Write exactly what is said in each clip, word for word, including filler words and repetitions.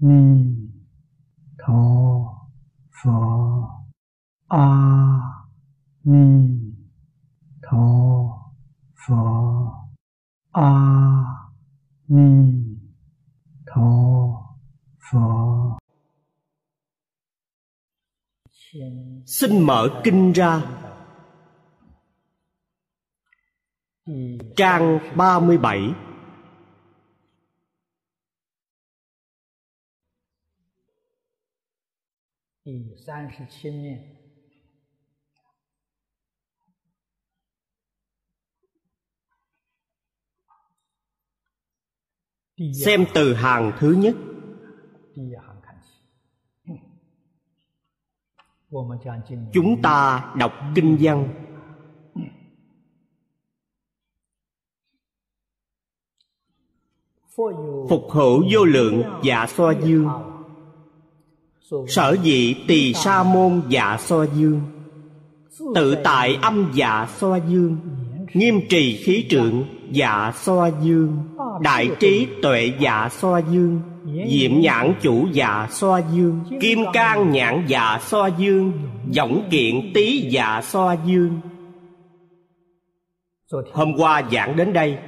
Ni Tho Phở A Ni Tho Phở A Ni Tho Phở. Xin mở kinh ra trang ba mươi bảy. Xem từ hàng thứ nhất. Chúng ta đọc kinh văn, phục hữu vô lượng dạ xoa dương, sở dị tỳ sa môn dạ xoa dương, tự tại âm dạ xoa dương, nghiêm trì khí trượng dạ xoa dương, đại trí tuệ dạ xoa dương, diệm nhãn chủ dạ xoa dương, kim cang nhãn dạ xoa dương, võng kiện tý dạ xoa dương. Hôm qua giảng đến đây,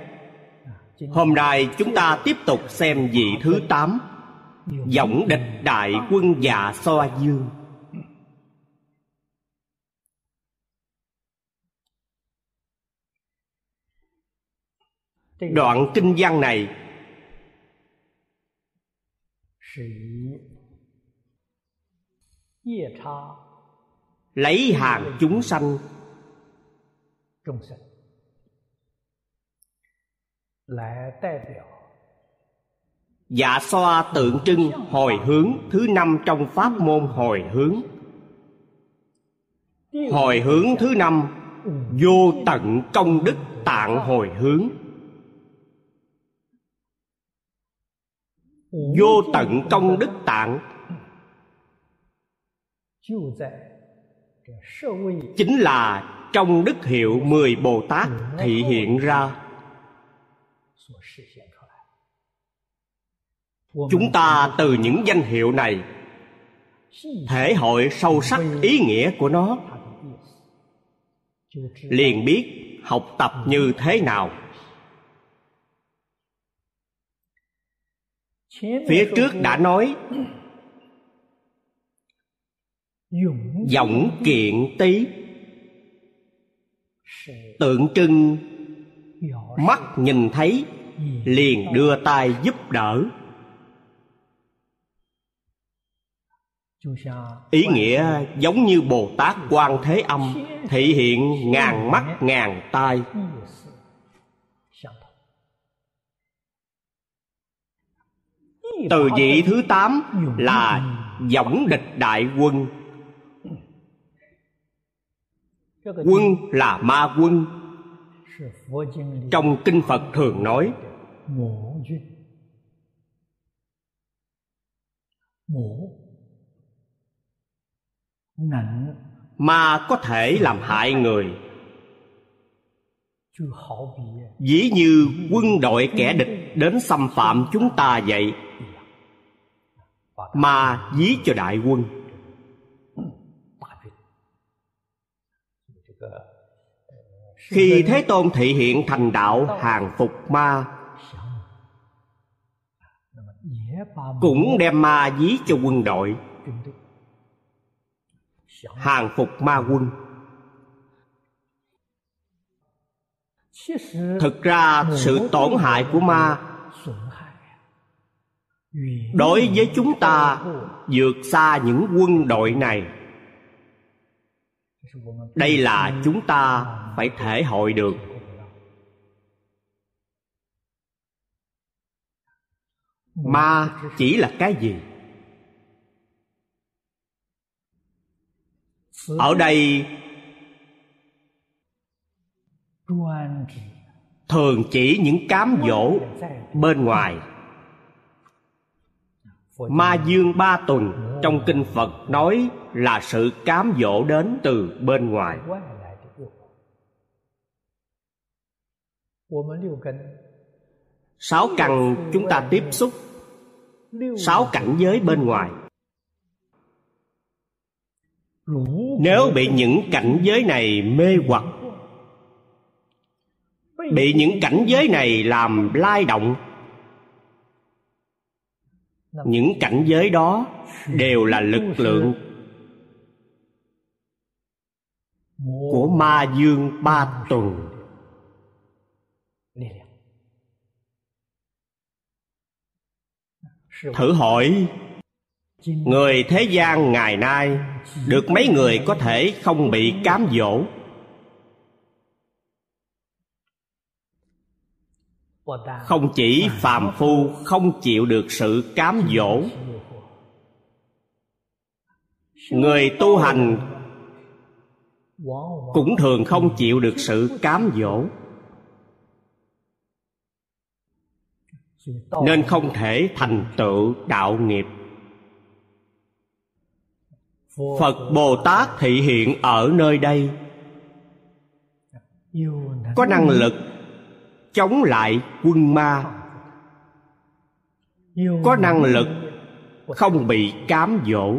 hôm nay chúng ta tiếp tục xem vị thứ tám, võng địch đại quân dạ xoa dương. Đoạn kinh văn này lấy hàng chúng sanh dạ xoa, tượng trưng hồi hướng thứ năm trong pháp môn hồi hướng. Hồi hướng thứ năm vô tận công đức tạng hồi hướng. Vô tận công đức tạng chính là trong đức hiệu mười Bồ Tát thị hiện ra. Chúng ta từ những danh hiệu này thể hội sâu sắc ý nghĩa của nó, liền biết học tập như thế nào. Phía trước đã nói võng kiện tý tượng trưng mắt nhìn thấy liền đưa tay giúp đỡ. Ý nghĩa giống như Bồ Tát Quan Thế Âm thị hiện ngàn mắt ngàn tai. Từ vị thứ tám là võng địch đại quân. Quân là ma quân. Trong kinh Phật thường nói ma có thể làm hại người, ví như quân đội kẻ địch đến xâm phạm chúng ta vậy. Ma ví cho đại quân. Khi Thế Tôn thị hiện thành đạo hàng phục ma, cũng đem ma ví cho quân đội, hàng phục ma quân. Thực ra sự tổn hại của ma đối với chúng ta vượt xa những quân đội này. Đây là chúng ta phải thể hội được. Ma chỉ là cái gì? Ở đây thường chỉ những cám dỗ bên ngoài. Ma dương ba tuần trong kinh Phật nói là sự cám dỗ đến từ bên ngoài. Sáu căn chúng ta tiếp xúc sáu cảnh giới bên ngoài. Nếu bị những cảnh giới này mê hoặc, bị những cảnh giới này làm lay động, những cảnh giới đó đều là lực lượng của ma dương ba tuần. Thử hỏi người thế gian ngày nay, được mấy người có thể không bị cám dỗ? Không chỉ phàm phu không chịu được sự cám dỗ, người tu hành cũng thường không chịu được sự cám dỗ, nên không thể thành tựu đạo nghiệp. Phật Bồ Tát thị hiện ở nơi đây, có năng lực chống lại quân ma, có năng lực không bị cám dỗ.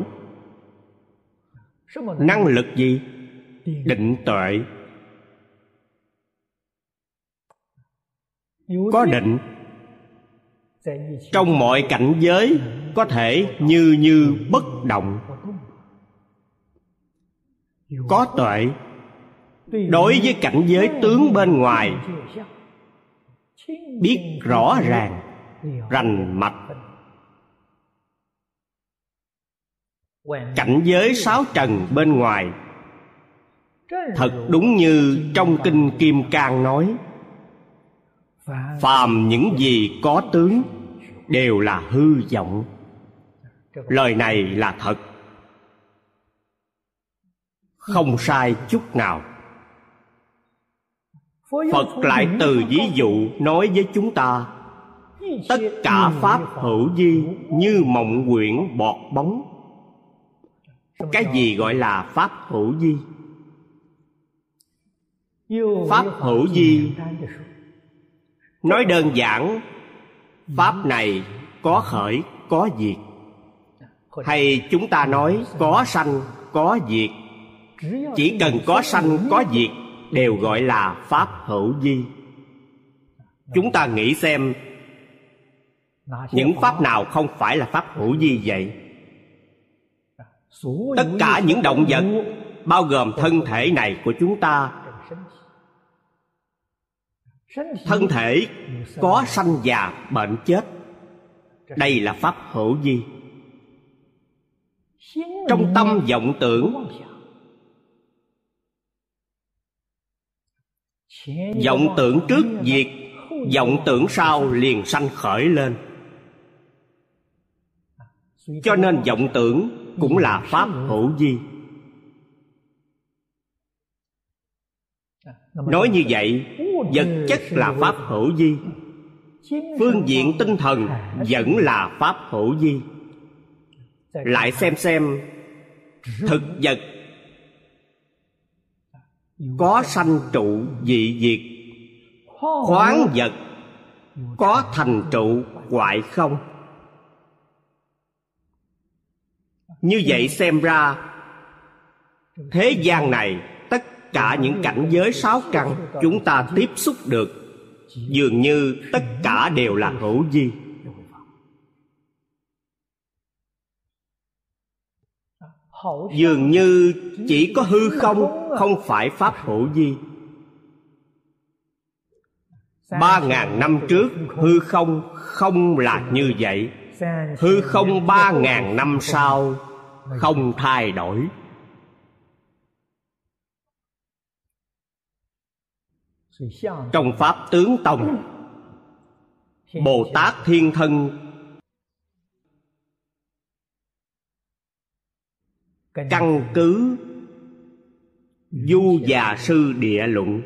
Năng lực gì? Định tuệ. Có định, trong mọi cảnh giới có thể như như bất động. Có tuệ, đối với cảnh giới tướng bên ngoài biết rõ ràng, rành mạch. Cảnh giới sáu trần bên ngoài thật đúng như trong Kinh Kim Cang nói, phàm những gì có tướng đều là hư vọng. Lời này là thật, không sai chút nào. Phật lại từ ví dụ nói với chúng ta, tất cả pháp hữu vi như mộng quyển bọt bóng. Cái gì gọi là pháp hữu vi? Pháp hữu vi nói đơn giản, pháp này có khởi có diệt, hay chúng ta nói có sanh có diệt. Chỉ cần có sanh có diệt đều gọi là pháp hữu vi. Chúng ta nghĩ xem, những pháp nào không phải là pháp hữu vi vậy? Tất cả những động vật, bao gồm thân thể này của chúng ta, thân thể có sanh già bệnh chết, đây là pháp hữu vi. Trong tâm vọng tưởng, vọng tưởng trước diệt, vọng tưởng sau liền sanh khởi lên. Cho nên vọng tưởng cũng là pháp hữu vi. Nói như vậy, vật chất là pháp hữu vi, phương diện tinh thần vẫn là pháp hữu vi. Lại xem xem thực vật, có sanh trụ dị diệt. Khoáng vật có thành trụ hoại không. Như vậy xem ra, thế gian này tất cả những cảnh giới sáu căn chúng ta tiếp xúc được, dường như tất cả đều là hữu vi. Dường như chỉ có hư không không phải pháp hữu vi. Ba ngàn năm trước hư không không là như vậy. Hư không ba ngàn năm sau không thay đổi. Trong Pháp Tướng Tông, Bồ Tát Thiên Thân căn cứ Du Già Sư Địa Luận,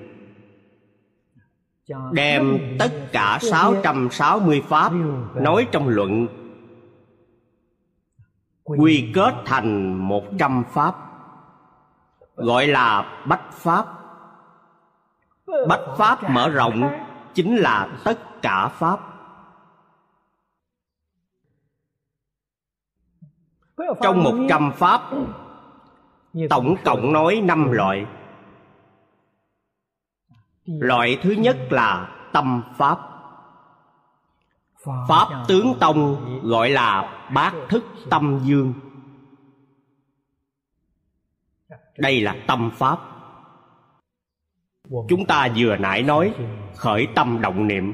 đem tất cả sáu trăm sáu mươi pháp nói trong luận quy kết thành một trăm pháp, gọi là bách pháp. Bách pháp mở rộng chính là tất cả pháp. Trong một trăm pháp tổng cộng nói năm loại. Loại thứ nhất là tâm pháp. Pháp tướng tông gọi là bát thức tâm dương. Đây là tâm pháp. Chúng ta vừa nãy nói khởi tâm động niệm,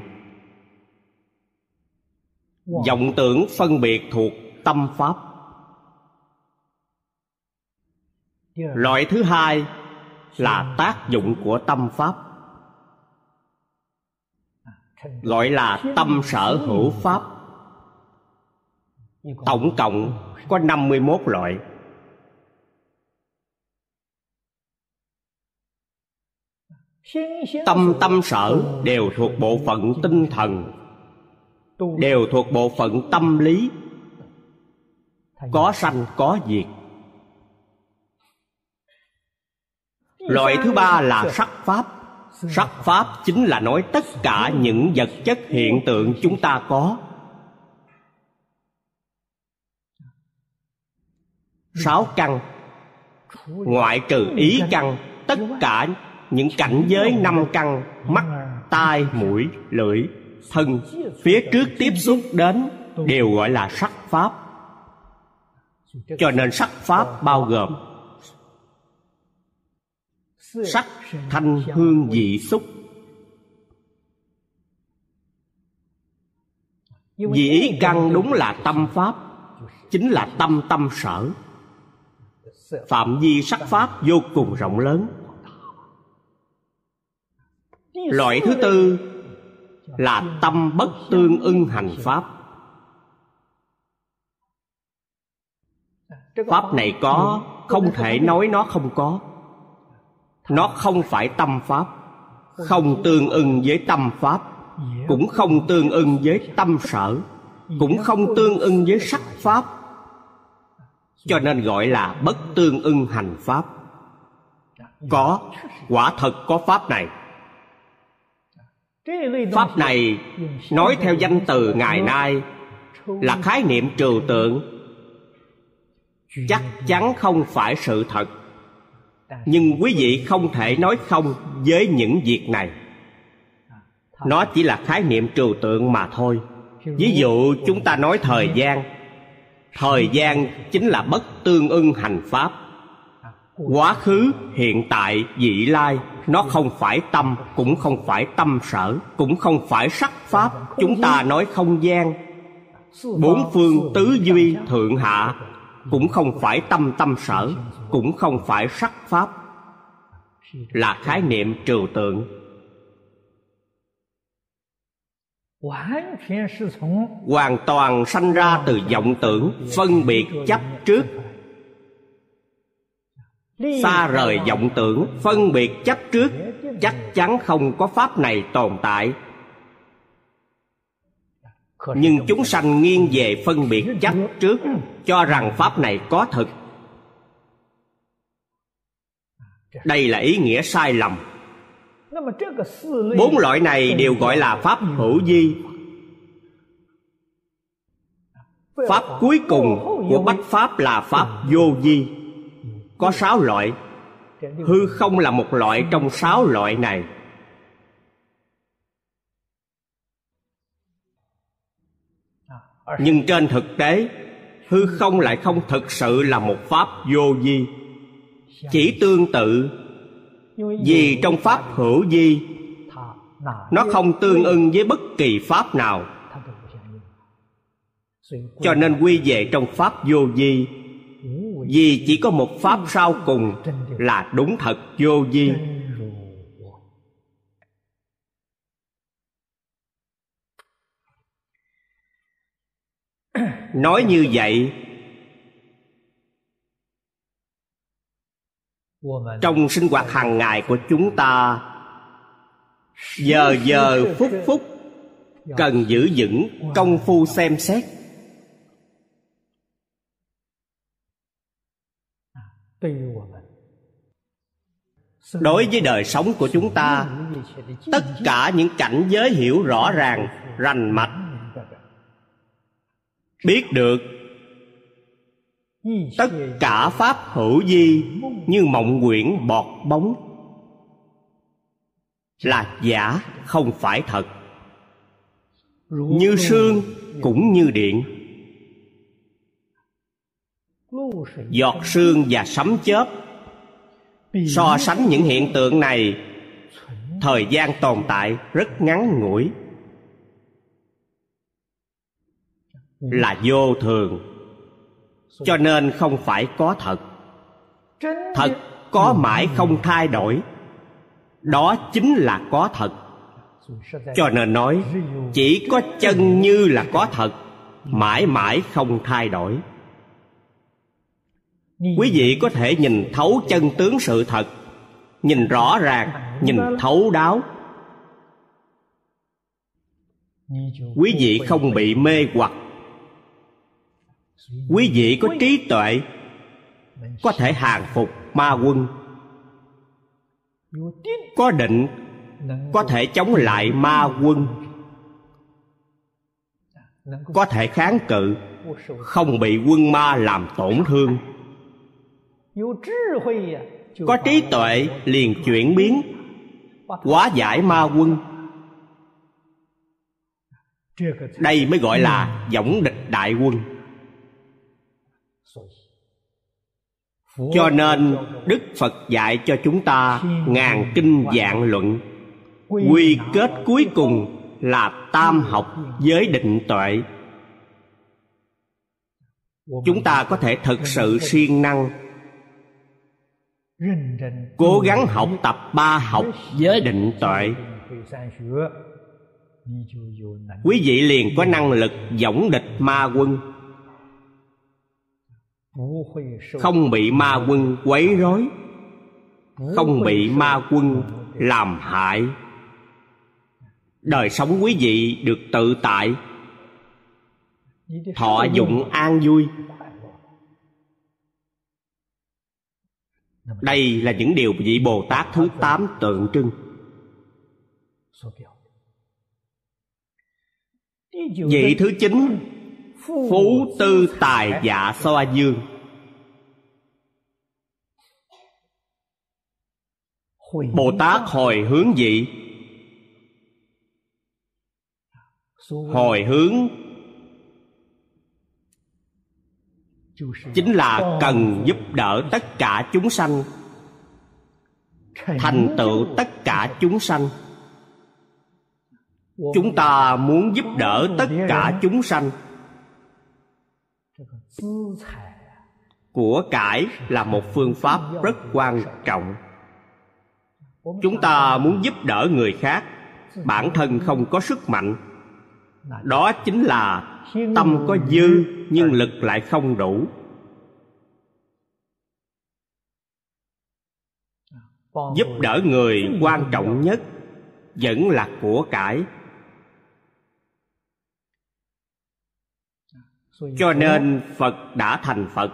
vọng tưởng phân biệt thuộc tâm pháp. Loại thứ hai là tác dụng của tâm pháp, gọi là tâm sở hữu pháp. Tổng cộng có năm mươi mốt loại. Tâm tâm sở đều thuộc bộ phận tinh thần, đều thuộc bộ phận tâm lý, có sanh có diệt. Loại thứ ba là sắc pháp. Sắc pháp chính là nói tất cả những vật chất hiện tượng chúng ta có. Sáu căn, ngoại trừ ý căn, tất cả những cảnh giới năm căn, mắt, tai, mũi, lưỡi, thân, phía trước tiếp xúc đến đều gọi là sắc pháp. Cho nên sắc pháp bao gồm sắc, thanh, hương, vị, xúc. Vì ý căn đúng là tâm pháp, chính là tâm tâm sở. Phạm vi sắc pháp vô cùng rộng lớn. Loại thứ tư là tâm bất tương ưng hành pháp. Pháp này có, không thể nói nó không có. Nó không phải tâm pháp, không tương ưng với tâm pháp, cũng không tương ưng với tâm sở, cũng không tương ưng với sắc pháp, cho nên gọi là bất tương ưng hành pháp. Có, quả thật có pháp này. Pháp này nói theo danh từ ngày nay là khái niệm trừu tượng, chắc chắn không phải sự thật. Nhưng quý vị không thể nói không với những việc này. Nó chỉ là khái niệm trừu tượng mà thôi. Ví dụ chúng ta nói thời gian, thời gian chính là bất tương ưng hành pháp. Quá khứ, hiện tại, vị lai, nó không phải tâm, cũng không phải tâm sở, cũng không phải sắc pháp. Chúng ta nói không gian, bốn phương tứ duy thượng hạ, cũng không phải tâm tâm sở, cũng không phải sắc pháp, là khái niệm trừu tượng. Hoàn toàn sanh ra từ vọng tưởng, phân biệt chấp trước. Xa rời vọng tưởng, phân biệt chấp trước, chắc chắn không có pháp này tồn tại. Nhưng chúng sanh nghiêng về phân biệt chấp trước, cho rằng pháp này có thực. Đây là ý nghĩa sai lầm. Bốn loại này đều gọi là pháp hữu vi. Pháp cuối cùng của bách pháp là pháp vô vi. Có sáu loại. Hư không là một loại trong sáu loại này. Nhưng trên thực tế, hư không lại không thực sự là một pháp vô vi, chỉ tương tự. Vì trong pháp hữu vi, nó không tương ưng với bất kỳ pháp nào, cho nên quy về trong pháp vô vi. Vì chỉ có một pháp sau cùng là đúng thật vô vi. Nói như vậy, trong sinh hoạt hàng ngày của chúng ta, giờ giờ phút phút cần giữ vững công phu xem xét. Đối với đời sống của chúng ta, tất cả những cảnh giới hiểu rõ ràng, rành mạch, biết được tất cả pháp hữu vi như mộng quyển bọt bóng, là giả không phải thật, như sương cũng như điện. Giọt sương và sấm chớp, so sánh những hiện tượng này, thời gian tồn tại rất ngắn ngủi, là vô thường, cho nên không phải có thật. Thật có mãi không thay đổi, đó chính là có thật. Cho nên nói chỉ có chân như là có thật, mãi mãi không thay đổi. Quý vị có thể nhìn thấu chân tướng sự thật, nhìn rõ ràng, nhìn thấu đáo, quý vị không bị mê hoặc. Quý vị có trí tuệ, có thể hàng phục ma quân, có định, có thể chống lại ma quân, có thể kháng cự, không bị quân ma làm tổn thương. Có trí tuệ liền chuyển biến, hóa giải ma quân. Đây mới gọi là võng địch đại quân. Cho nên Đức Phật dạy cho chúng ta ngàn kinh vạn luận, quy kết cuối cùng là tam học với định tuệ. Chúng ta có thể thực sự siêng năng, cố gắng học tập ba học với định tuệ, quý vị liền có năng lực võng địch ma quân, không bị ma quân quấy rối, không bị ma quân làm hại. Đời sống quý vị được tự tại, thọ dụng an vui. Đây là những điều vị Bồ Tát thứ tám tượng trưng. Vị thứ chín, phú tư tài dạ xoa dương. Bồ Tát hồi hướng vị, hồi hướng chính là cần giúp đỡ tất cả chúng sanh, thành tựu tất cả chúng sanh. Chúng ta muốn giúp đỡ tất cả chúng sanh. Của cải là một phương pháp rất quan trọng. Chúng ta muốn giúp đỡ người khác, bản thân không có sức mạnh, đó chính là tâm có dư nhưng lực lại không đủ. Giúp đỡ người quan trọng nhất vẫn là của cải. Cho nên Phật đã thành Phật,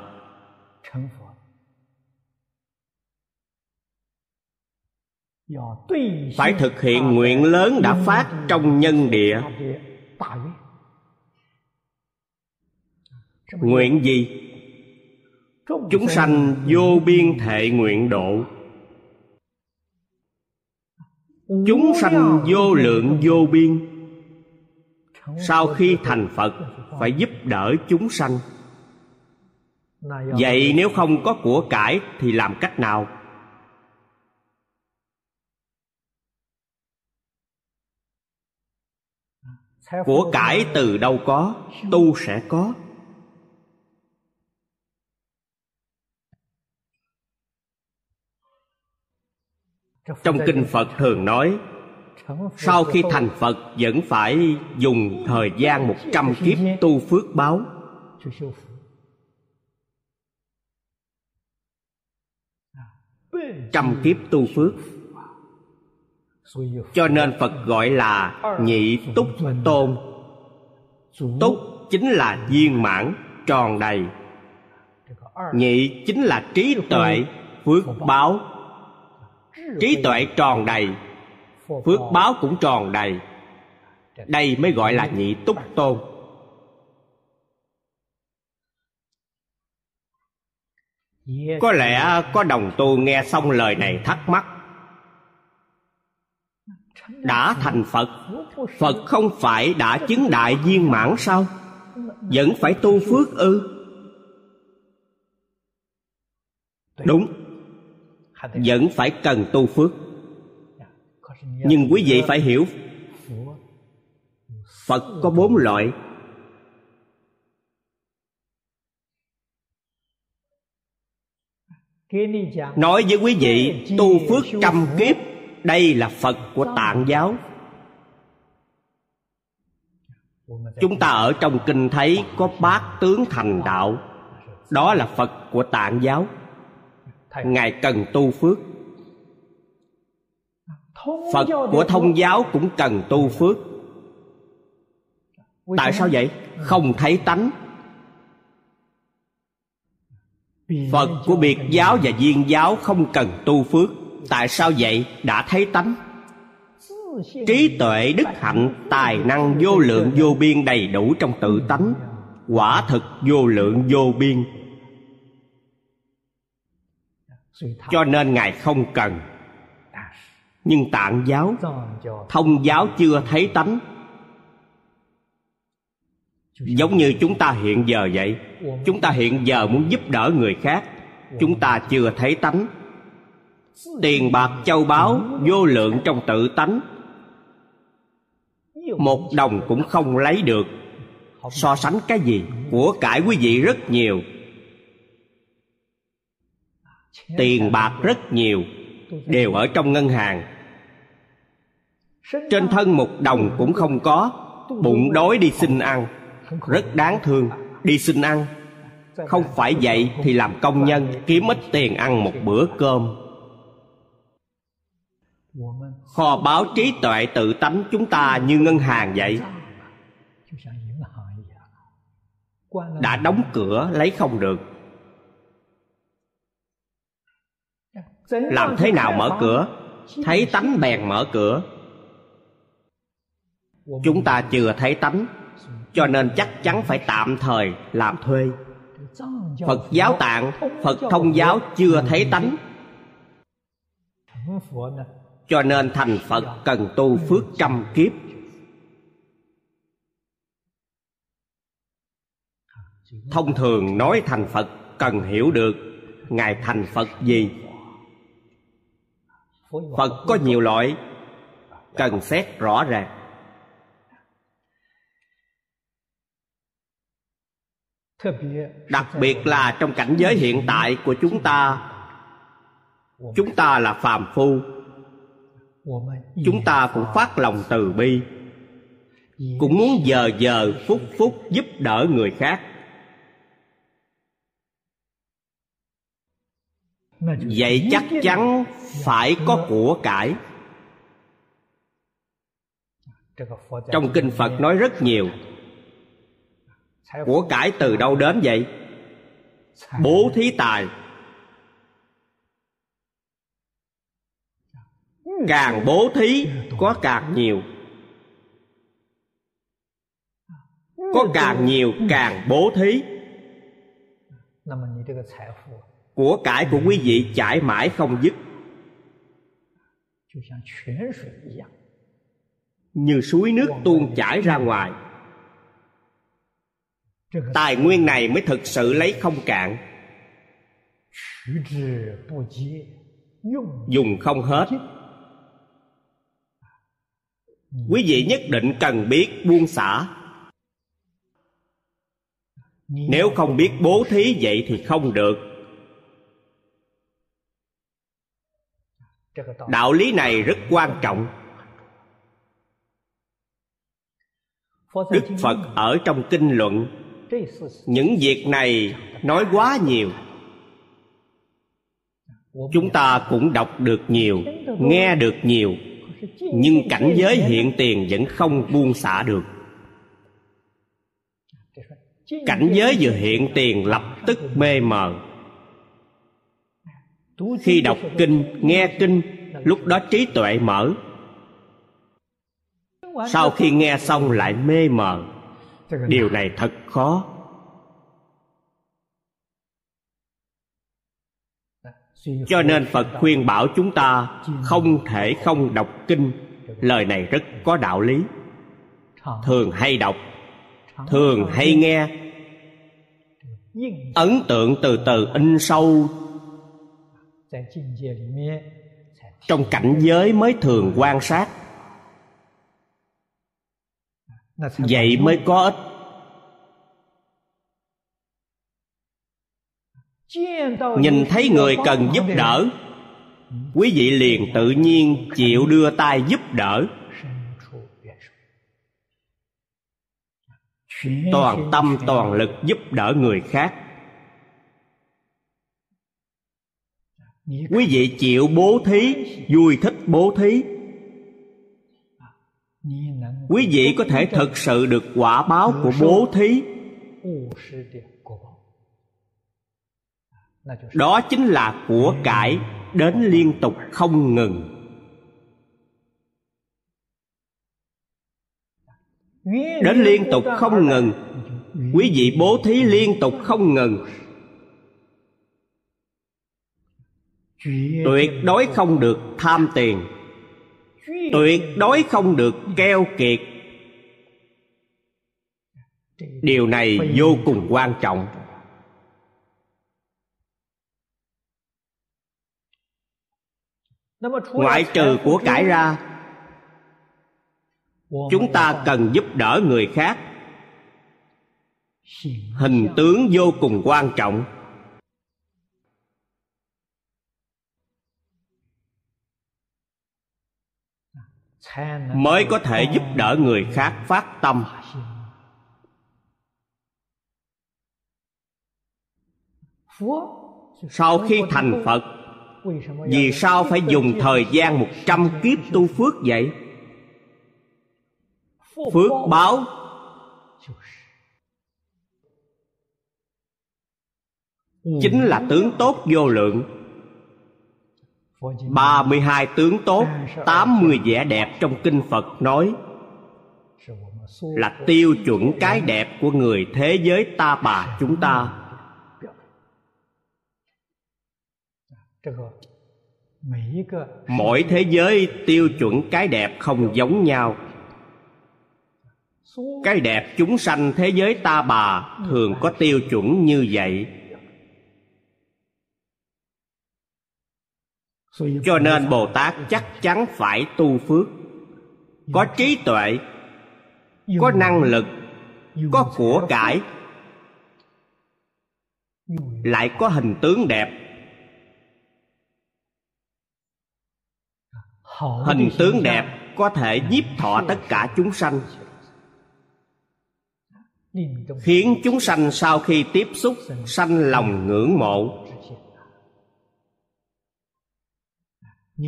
phải thực hiện nguyện lớn đã phát trong nhân địa. Nguyện gì? Chúng sanh vô biên thệ nguyện độ. Chúng sanh vô lượng vô biên. Sau khi thành Phật phải giúp đỡ chúng sanh. Vậy nếu không có của cải thì làm cách nào? Của cải từ đâu có, tu sẽ có. Trong kinh Phật thường nói, sau khi thành Phật vẫn phải dùng thời gian một trăm kiếp tu phước báo. Trăm kiếp tu phước. Cho nên Phật gọi là nhị túc tôn. Túc chính là viên mãn, tròn đầy. Nhị chính là trí tuệ, phước báo. Trí tuệ tròn đầy, phước báo cũng tròn đầy. Đây mới gọi là nhị túc tôn. Có lẽ có đồng tu nghe xong lời này thắc mắc: đã thành Phật, Phật không phải đã chứng đại viên mãn sao? Vẫn phải tu phước ư? Đúng, vẫn phải cần tu phước. Nhưng quý vị phải hiểu, Phật có bốn loại. Nói với quý vị, tu phước trăm kiếp, đây là Phật của Tạng giáo. Chúng ta ở trong kinh thấy có bát tướng thành đạo, đó là Phật của Tạng giáo. Ngài cần tu phước. Phật của Thông giáo cũng cần tu phước. Tại sao vậy? Không thấy tánh. Phật của Biệt giáo và Viên giáo không cần tu phước. Tại sao vậy? Đã thấy tánh. Trí tuệ, đức hạnh, tài năng vô lượng vô biên đầy đủ trong tự tánh, quả thực vô lượng vô biên. Cho nên Ngài không cần. Nhưng Tạng giáo, Thông giáo chưa thấy tánh. Giống như chúng ta hiện giờ vậy. Chúng ta hiện giờ muốn giúp đỡ người khác, chúng ta chưa thấy tánh. Tiền bạc châu báu vô lượng trong tự tánh, một đồng cũng không lấy được. So sánh cái gì? Của cải quý vị rất nhiều, tiền bạc rất nhiều, đều ở trong ngân hàng. Trên thân một đồng cũng không có, bụng đói đi xin ăn, rất đáng thương. Đi xin ăn, không phải vậy thì làm công nhân, kiếm ít tiền ăn một bữa cơm. Kho báu trí tuệ tự tánh chúng ta như ngân hàng vậy, đã đóng cửa lấy không được. Làm thế nào mở cửa? Thấy tánh bèn mở cửa. Chúng ta chưa thấy tánh, cho nên chắc chắn phải tạm thời làm thuê. Phật giáo Tạng, Phật Thông giáo chưa thấy tánh, cho nên thành Phật cần tu phước trăm kiếp. Thông thường nói thành Phật cần hiểu được Ngài thành Phật gì. Phật có nhiều loại, cần xét rõ ràng. Đặc biệt là trong cảnh giới hiện tại của chúng ta, chúng ta là phàm phu, chúng ta cũng phát lòng từ bi, cũng muốn giờ giờ phút phút giúp đỡ người khác. Vậy chắc chắn phải có của cải. Trong kinh Phật nói rất nhiều. Của cải từ đâu đến vậy? Bố thí tài. Càng bố thí có càng nhiều, có càng nhiều càng bố thí. Của cải của quý vị chảy mãi không dứt, như suối nước tuôn chảy ra ngoài. Tài nguyên này mới thực sự lấy không cạn, dùng không hết. Quý vị nhất định cần biết buông xả. Nếu không biết bố thí vậy thì không được. Đạo lý này rất quan trọng. Đức Phật ở trong kinh luận những việc này nói quá nhiều. Chúng ta cũng đọc được nhiều, nghe được nhiều, nhưng cảnh giới hiện tiền vẫn không buông xả được. Cảnh giới vừa hiện tiền lập tức mê mờ. Khi đọc kinh, nghe kinh, lúc đó trí tuệ mở. Sau khi nghe xong lại mê mờ. Điều này thật khó. Cho nên Phật khuyên bảo chúng ta không thể không đọc kinh. Lời này rất có đạo lý. Thường hay đọc, thường hay nghe, ấn tượng từ từ in sâu. Trong cảnh giới mới thường quan sát, vậy mới có ích. Nhìn thấy người cần giúp đỡ, quý vị liền tự nhiên chịu đưa tay giúp đỡ. Toàn tâm toàn lực giúp đỡ người khác. Quý vị chịu bố thí, vui thích bố thí, quý vị có thể thực sự được quả báo của bố thí. Đó chính là của cải đến liên tục không ngừng. Đến liên tục không ngừng, quý vị bố thí liên tục không ngừng, tuyệt đối không được tham tiền, tuyệt đối không được keo kiệt. Điều này vô cùng quan trọng. Ngoại trừ của cải ra, chúng ta cần giúp đỡ người khác. Hình tướng vô cùng quan trọng. Mới có thể giúp đỡ người khác phát tâm. Sau khi thành Phật, vì sao phải dùng thời gian một trăm kiếp tu phước vậy? Phước báo chính là tướng tốt vô lượng. Ba mươi hai tướng tốt, tám mươi vẻ đẹp trong kinh Phật nói là tiêu chuẩn cái đẹp của người thế giới ta bà chúng ta. Mỗi thế giới tiêu chuẩn cái đẹp không giống nhau. Cái đẹp chúng sanh thế giới ta bà thường có tiêu chuẩn như vậy. Cho nên Bồ Tát chắc chắn phải tu phước. Có trí tuệ, có năng lực, có của cải, lại có hình tướng đẹp. Hình tướng đẹp có thể nhiếp thọ tất cả chúng sanh, khiến chúng sanh sau khi tiếp xúc sanh lòng ngưỡng mộ.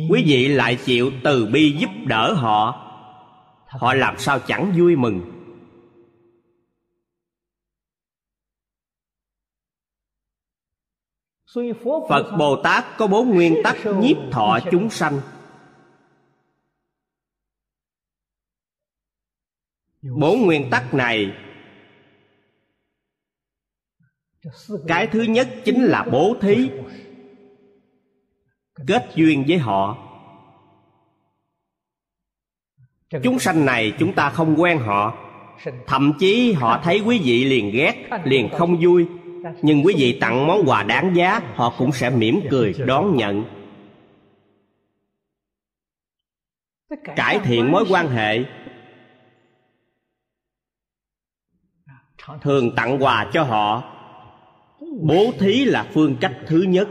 Quý vị lại chịu từ bi giúp đỡ họ, họ làm sao chẳng vui mừng. Phật Bồ Tát có bốn nguyên tắc nhiếp thọ chúng sanh. Bốn nguyên tắc này, cái thứ nhất chính là bố thí, kết duyên với họ. Chúng sanh này chúng ta không quen họ, thậm chí họ thấy quý vị liền ghét, liền không vui, nhưng quý vị tặng món quà đáng giá, họ cũng sẽ mỉm cười đón nhận. Cải thiện mối quan hệ, thường tặng quà cho họ. Bố thí là phương cách thứ nhất.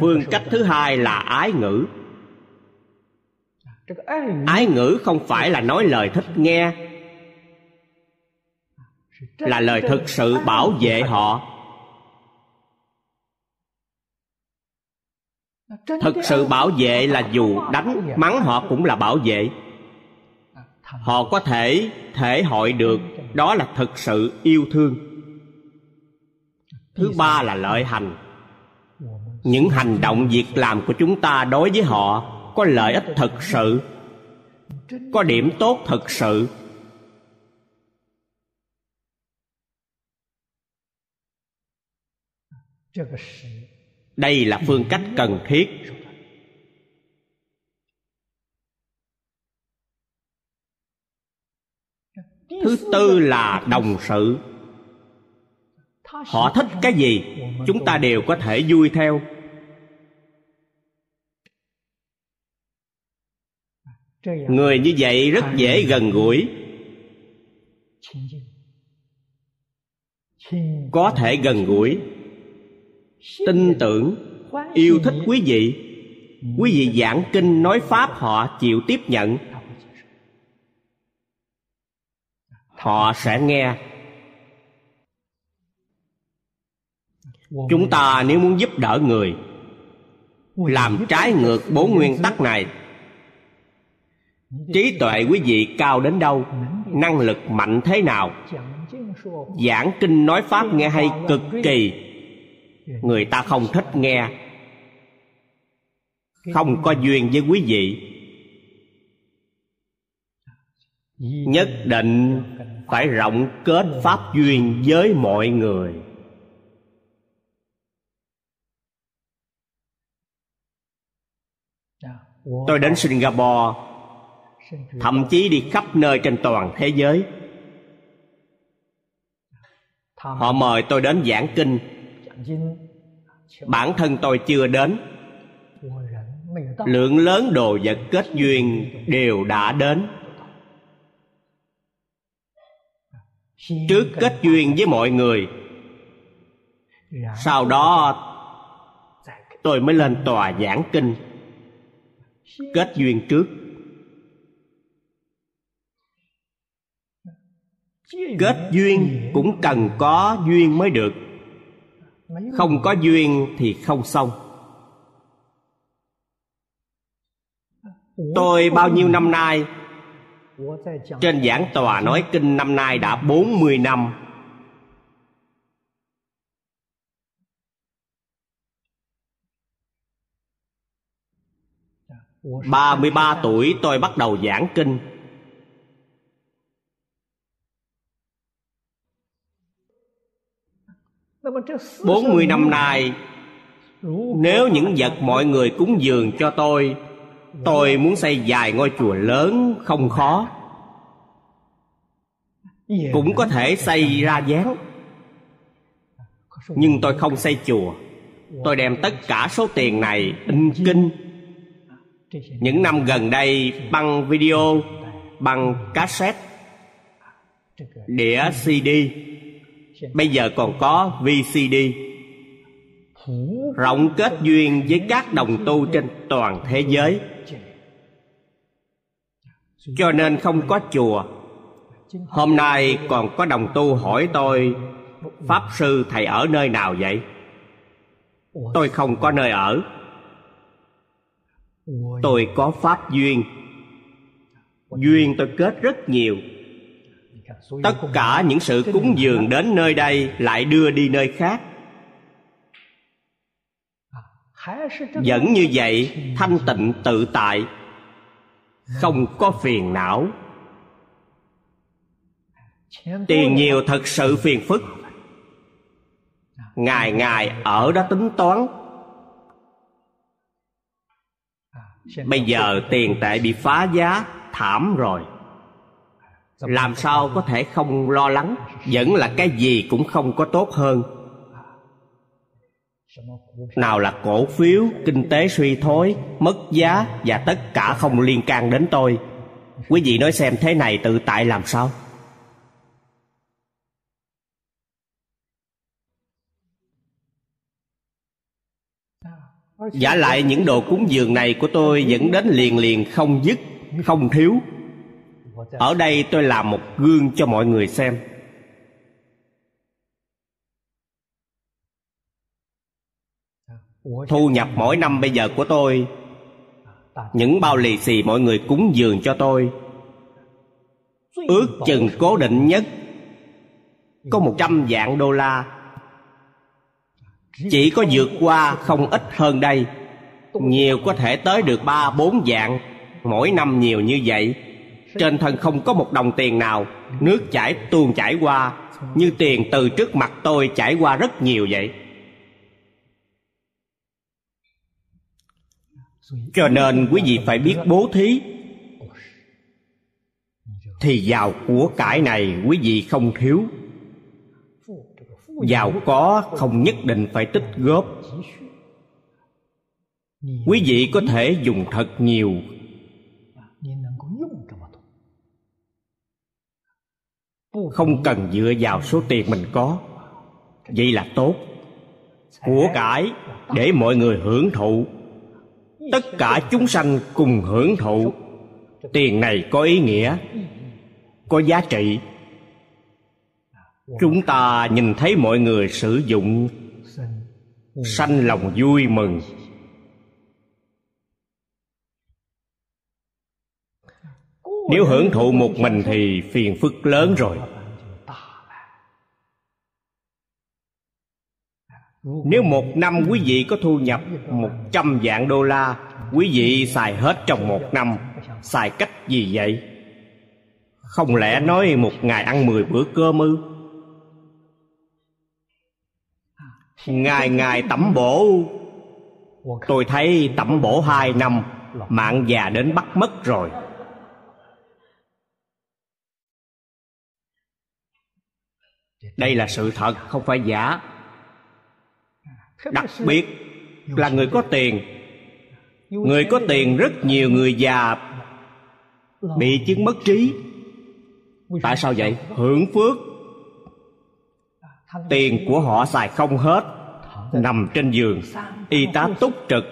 Phương cách thứ hai là ái ngữ. Ái ngữ không phải là nói lời thích nghe, là lời thực sự bảo vệ họ. Thực sự bảo vệ là dù đánh mắng họ cũng là bảo vệ. Họ có thể thể hội được đó là thực sự yêu thương. Thứ ba là lợi hành. Những hành động việc làm của chúng ta đối với họ có lợi ích thực sự, có điểm tốt thực sự. Đây là phương cách cần thiết. Thứ tư là đồng sự. Họ thích cái gì chúng ta đều có thể vui theo. Người như vậy rất dễ gần gũi, có thể gần gũi, tin tưởng, yêu thích quý vị. Quý vị giảng kinh nói pháp họ chịu tiếp nhận, họ sẽ nghe. Chúng ta nếu muốn giúp đỡ người, làm trái ngược bốn nguyên tắc này, trí tuệ quý vị cao đến đâu, năng lực mạnh thế nào, giảng kinh nói pháp nghe hay cực kỳ, người ta không thích nghe, không có duyên với quý vị. Nhất định phải rộng kết pháp duyên với mọi người. Tôi đến Singapore, thậm chí đi khắp nơi trên toàn thế giới. Họ mời tôi đến giảng kinh. Bản thân tôi chưa đến, lượng lớn đồ vật kết duyên đều đã đến. Trước kết duyên với mọi người, sau đó tôi mới lên tòa giảng kinh. Kết duyên trước, kết duyên cũng cần có duyên mới được, không có duyên thì không xong. Tôi bao nhiêu năm nay trên giảng tòa nói kinh, năm nay đã bốn mươi năm. Ba mươi ba tuổi tôi bắt đầu giảng kinh. Bốn mươi năm nay, nếu những vật mọi người cúng dường cho tôi, tôi muốn xây vài ngôi chùa lớn không khó, cũng có thể xây ra dáng. Nhưng tôi không xây chùa. Tôi đem tất cả số tiền này in kinh. Những năm gần đây băng video, băng cassette, đĩa xê đê, bây giờ còn có vê xê đê, rộng kết duyên với các đồng tu trên toàn thế giới. Cho nên không có chùa. Hôm nay còn có đồng tu hỏi tôi: Pháp sư, thầy ở nơi nào vậy? Tôi không có nơi ở. Tôi có pháp duyên. Duyên tôi kết rất nhiều. Tất cả những sự cúng dường đến nơi đây lại đưa đi nơi khác. Vẫn như vậy, thanh tịnh tự tại, không có phiền não. Tiền nhiều thật sự phiền phức, ngày ngày ở đó tính toán. Bây giờ tiền tệ bị phá giá thảm rồi, làm sao có thể không lo lắng? Vẫn là cái gì cũng không có tốt hơn. Nào là cổ phiếu, kinh tế suy thoái, mất giá, và tất cả không liên can đến tôi. Quý vị nói xem, thế này tự tại làm sao? Vả lại những đồ cúng dường này của tôi vẫn đến liền liền, không dứt, không thiếu. Ở đây tôi làm một gương cho mọi người xem. Thu nhập mỗi năm bây giờ của tôi, những bao lì xì mọi người cúng dường cho tôi, ước chừng cố định nhất có một trăm vạn đô la. Chỉ có vượt qua, không ít hơn đây. Nhiều có thể tới được ba bốn vạn. Mỗi năm nhiều như vậy, trên thân không có một đồng tiền nào. Nước chảy tuôn chảy qua, như tiền từ trước mặt tôi chảy qua rất nhiều vậy. Cho nên quý vị phải biết bố thí, thì giàu của cải này quý vị không thiếu. Giàu có không nhất định phải tích góp, quý vị có thể dùng thật nhiều. Không cần dựa vào số tiền mình có, vậy là tốt. Của cải để mọi người hưởng thụ, tất cả chúng sanh cùng hưởng thụ. Tiền này có ý nghĩa, có giá trị. Chúng ta nhìn thấy mọi người sử dụng, sanh lòng vui mừng. Nếu hưởng thụ một mình thì phiền phức lớn rồi. Nếu một năm quý vị có thu nhập một trăm vạn đô la, quý vị xài hết trong một năm, xài cách gì vậy? Không lẽ nói một ngày ăn mười bữa cơm ư? Ngày ngày tẩm bổ. Tôi thấy tẩm bổ hai năm, mạng già đến bắt mất rồi. Đây là sự thật, không phải giả. Đặc biệt là người có tiền. Người có tiền rất nhiều người già bị chứng mất trí. Tại sao vậy? Hưởng phước. Tiền của họ xài không hết, nằm trên giường, y tá túc trực.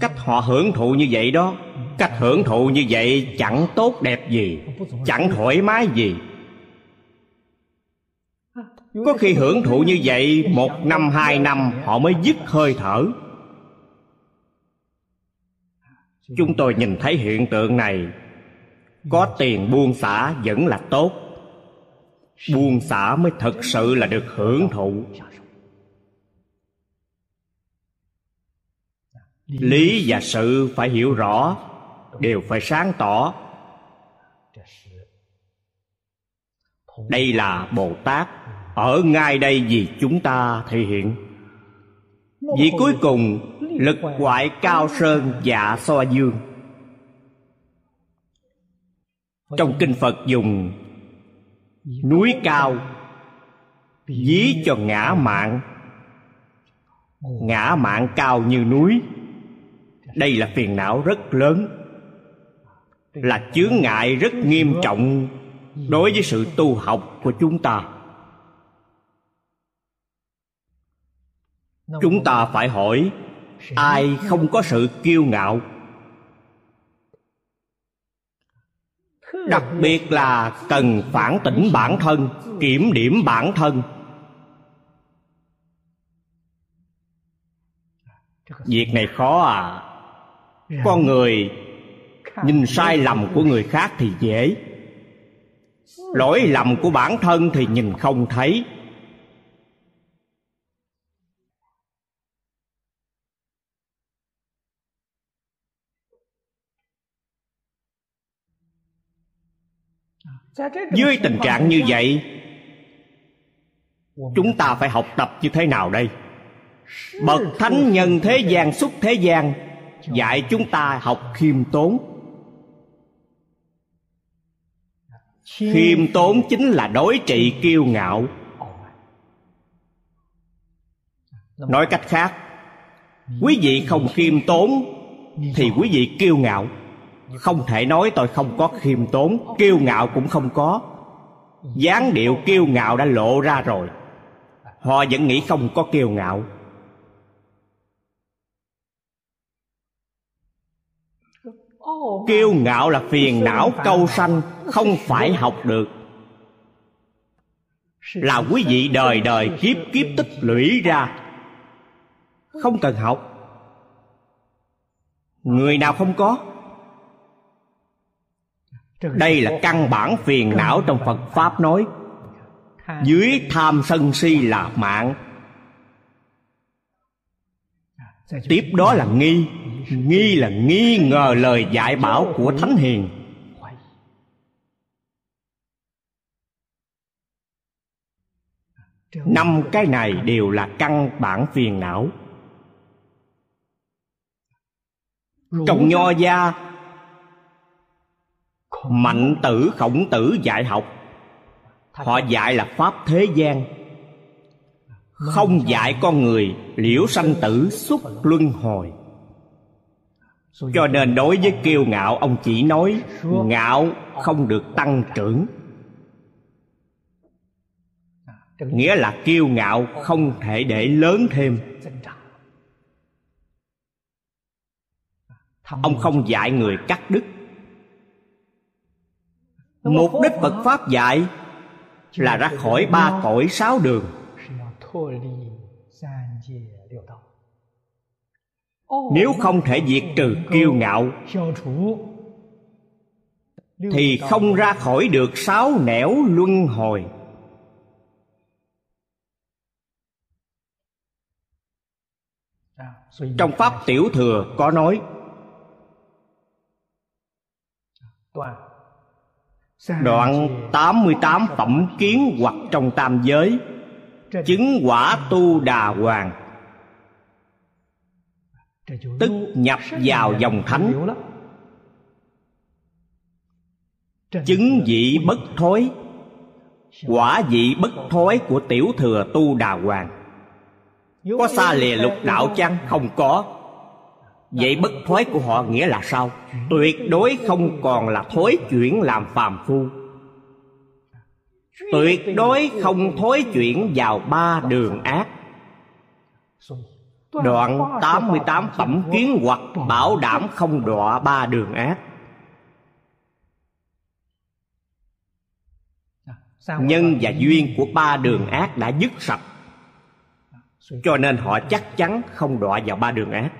Cách họ hưởng thụ như vậy đó. Cách hưởng thụ như vậy chẳng tốt đẹp gì, chẳng thoải mái gì. Có khi hưởng thụ như vậy một năm hai năm họ mới dứt hơi thở. Chúng tôi nhìn thấy hiện tượng này. Có tiền buông xả vẫn là tốt. Buông xả mới thật sự là được hưởng thụ. Lý và sự phải hiểu rõ, đều phải sáng tỏ. Đây là Bồ Tát ở ngay đây vì chúng ta thể hiện. Vì cuối cùng lực ngoại cao sơn dạ so dương. Trong kinh Phật dùng núi cao ví cho ngã mạn. Ngã mạn cao như núi. Đây là phiền não rất lớn, là chướng ngại rất nghiêm trọng đối với sự tu học của chúng ta. Chúng ta phải hỏi, ai không có sự kiêu ngạo? Đặc biệt là cần phản tỉnh bản thân, kiểm điểm bản thân. Việc này khó à. Con người nhìn sai lầm của người khác thì dễ, lỗi lầm của bản thân thì nhìn không thấy. Dưới tình trạng như vậy, chúng ta phải học tập như thế nào đây? Bậc thánh nhân thế gian xuất thế gian dạy chúng ta học khiêm tốn. Khiêm tốn chính là đối trị kiêu ngạo. Nói cách khác, quý vị không khiêm tốn thì quý vị kiêu ngạo. Không thể nói tôi không có khiêm tốn, kiêu ngạo cũng không có. Dáng điệu kiêu ngạo đã lộ ra rồi, họ vẫn nghĩ không có kiêu ngạo. Kiêu ngạo là phiền não câu sanh, không phải học được, là quý vị đời đời kiếp kiếp tích lũy ra, không cần học. Người nào không có? Đây là căn bản phiền não trong Phật Pháp nói. Dưới tham sân si là mạng, tiếp đó là nghi. Nghi là nghi ngờ lời dạy bảo của Thánh Hiền. Năm cái này đều là căn bản phiền não. Trong Nho gia, Mạnh Tử, Khổng Tử dạy học, họ dạy là pháp thế gian, không dạy con người liễu sanh tử xuất luân hồi. Cho nên đối với kiêu ngạo, ông chỉ nói ngạo không được tăng trưởng, nghĩa là kiêu ngạo không thể để lớn thêm. Ông không dạy người cắt đứt. Mục đích Phật Pháp dạy là ra khỏi ba cõi sáu đường. Nếu không thể diệt trừ kiêu ngạo thì không ra khỏi được sáu nẻo luân hồi. Trong Pháp Tiểu Thừa có nói, đoạn tám mươi tám phẩm kiến hoặc trong tam giới, chứng quả tu đà hoàng, tức nhập vào dòng thánh, chứng vị bất thối, quả vị bất thối của Tiểu Thừa tu đà hoàng. Có xa lìa lục đạo chăng? Không có. Vậy bất thối của họ nghĩa là sao? Tuyệt đối không còn là thối chuyển làm phàm phu, tuyệt đối không thối chuyển vào ba đường ác. Đoạn tám mươi tám phẩm kiến hoặc bảo đảm không đọa ba đường ác. Nhân và duyên của ba đường ác đã dứt sạch, cho nên họ chắc chắn không đọa vào ba đường ác.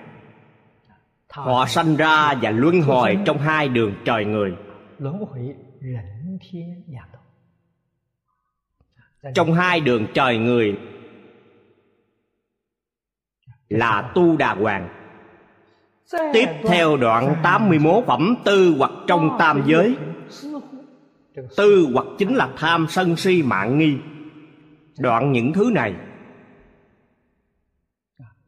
Họ sanh ra và luân hồi trong hai đường trời người. Trong hai đường trời người là tu đà hoàng. Tiếp theo đoạn tám mươi mốt phẩm tư hoặc trong tam giới. Tư hoặc chính là tham sân si mạng nghi. Đoạn những thứ này,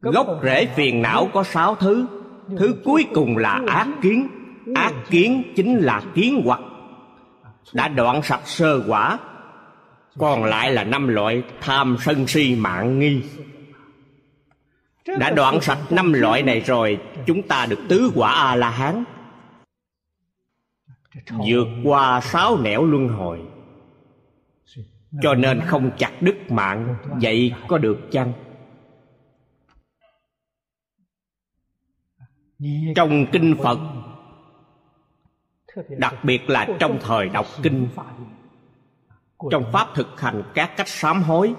gốc rễ phiền não có sáu thứ. Thứ cuối cùng là ác kiến. Ác kiến chính là kiến hoặc đã đoạn sạch sơ quả. Còn lại là năm loại tham sân si mạng nghi. Đã đoạn sạch năm loại này rồi, chúng ta được tứ quả A-la-hán, vượt qua sáu nẻo luân hồi. Cho nên không chặt đứt mạng, vậy có được chăng? Trong kinh Phật, đặc biệt là trong thời đọc kinh, trong pháp thực hành các cách sám hối,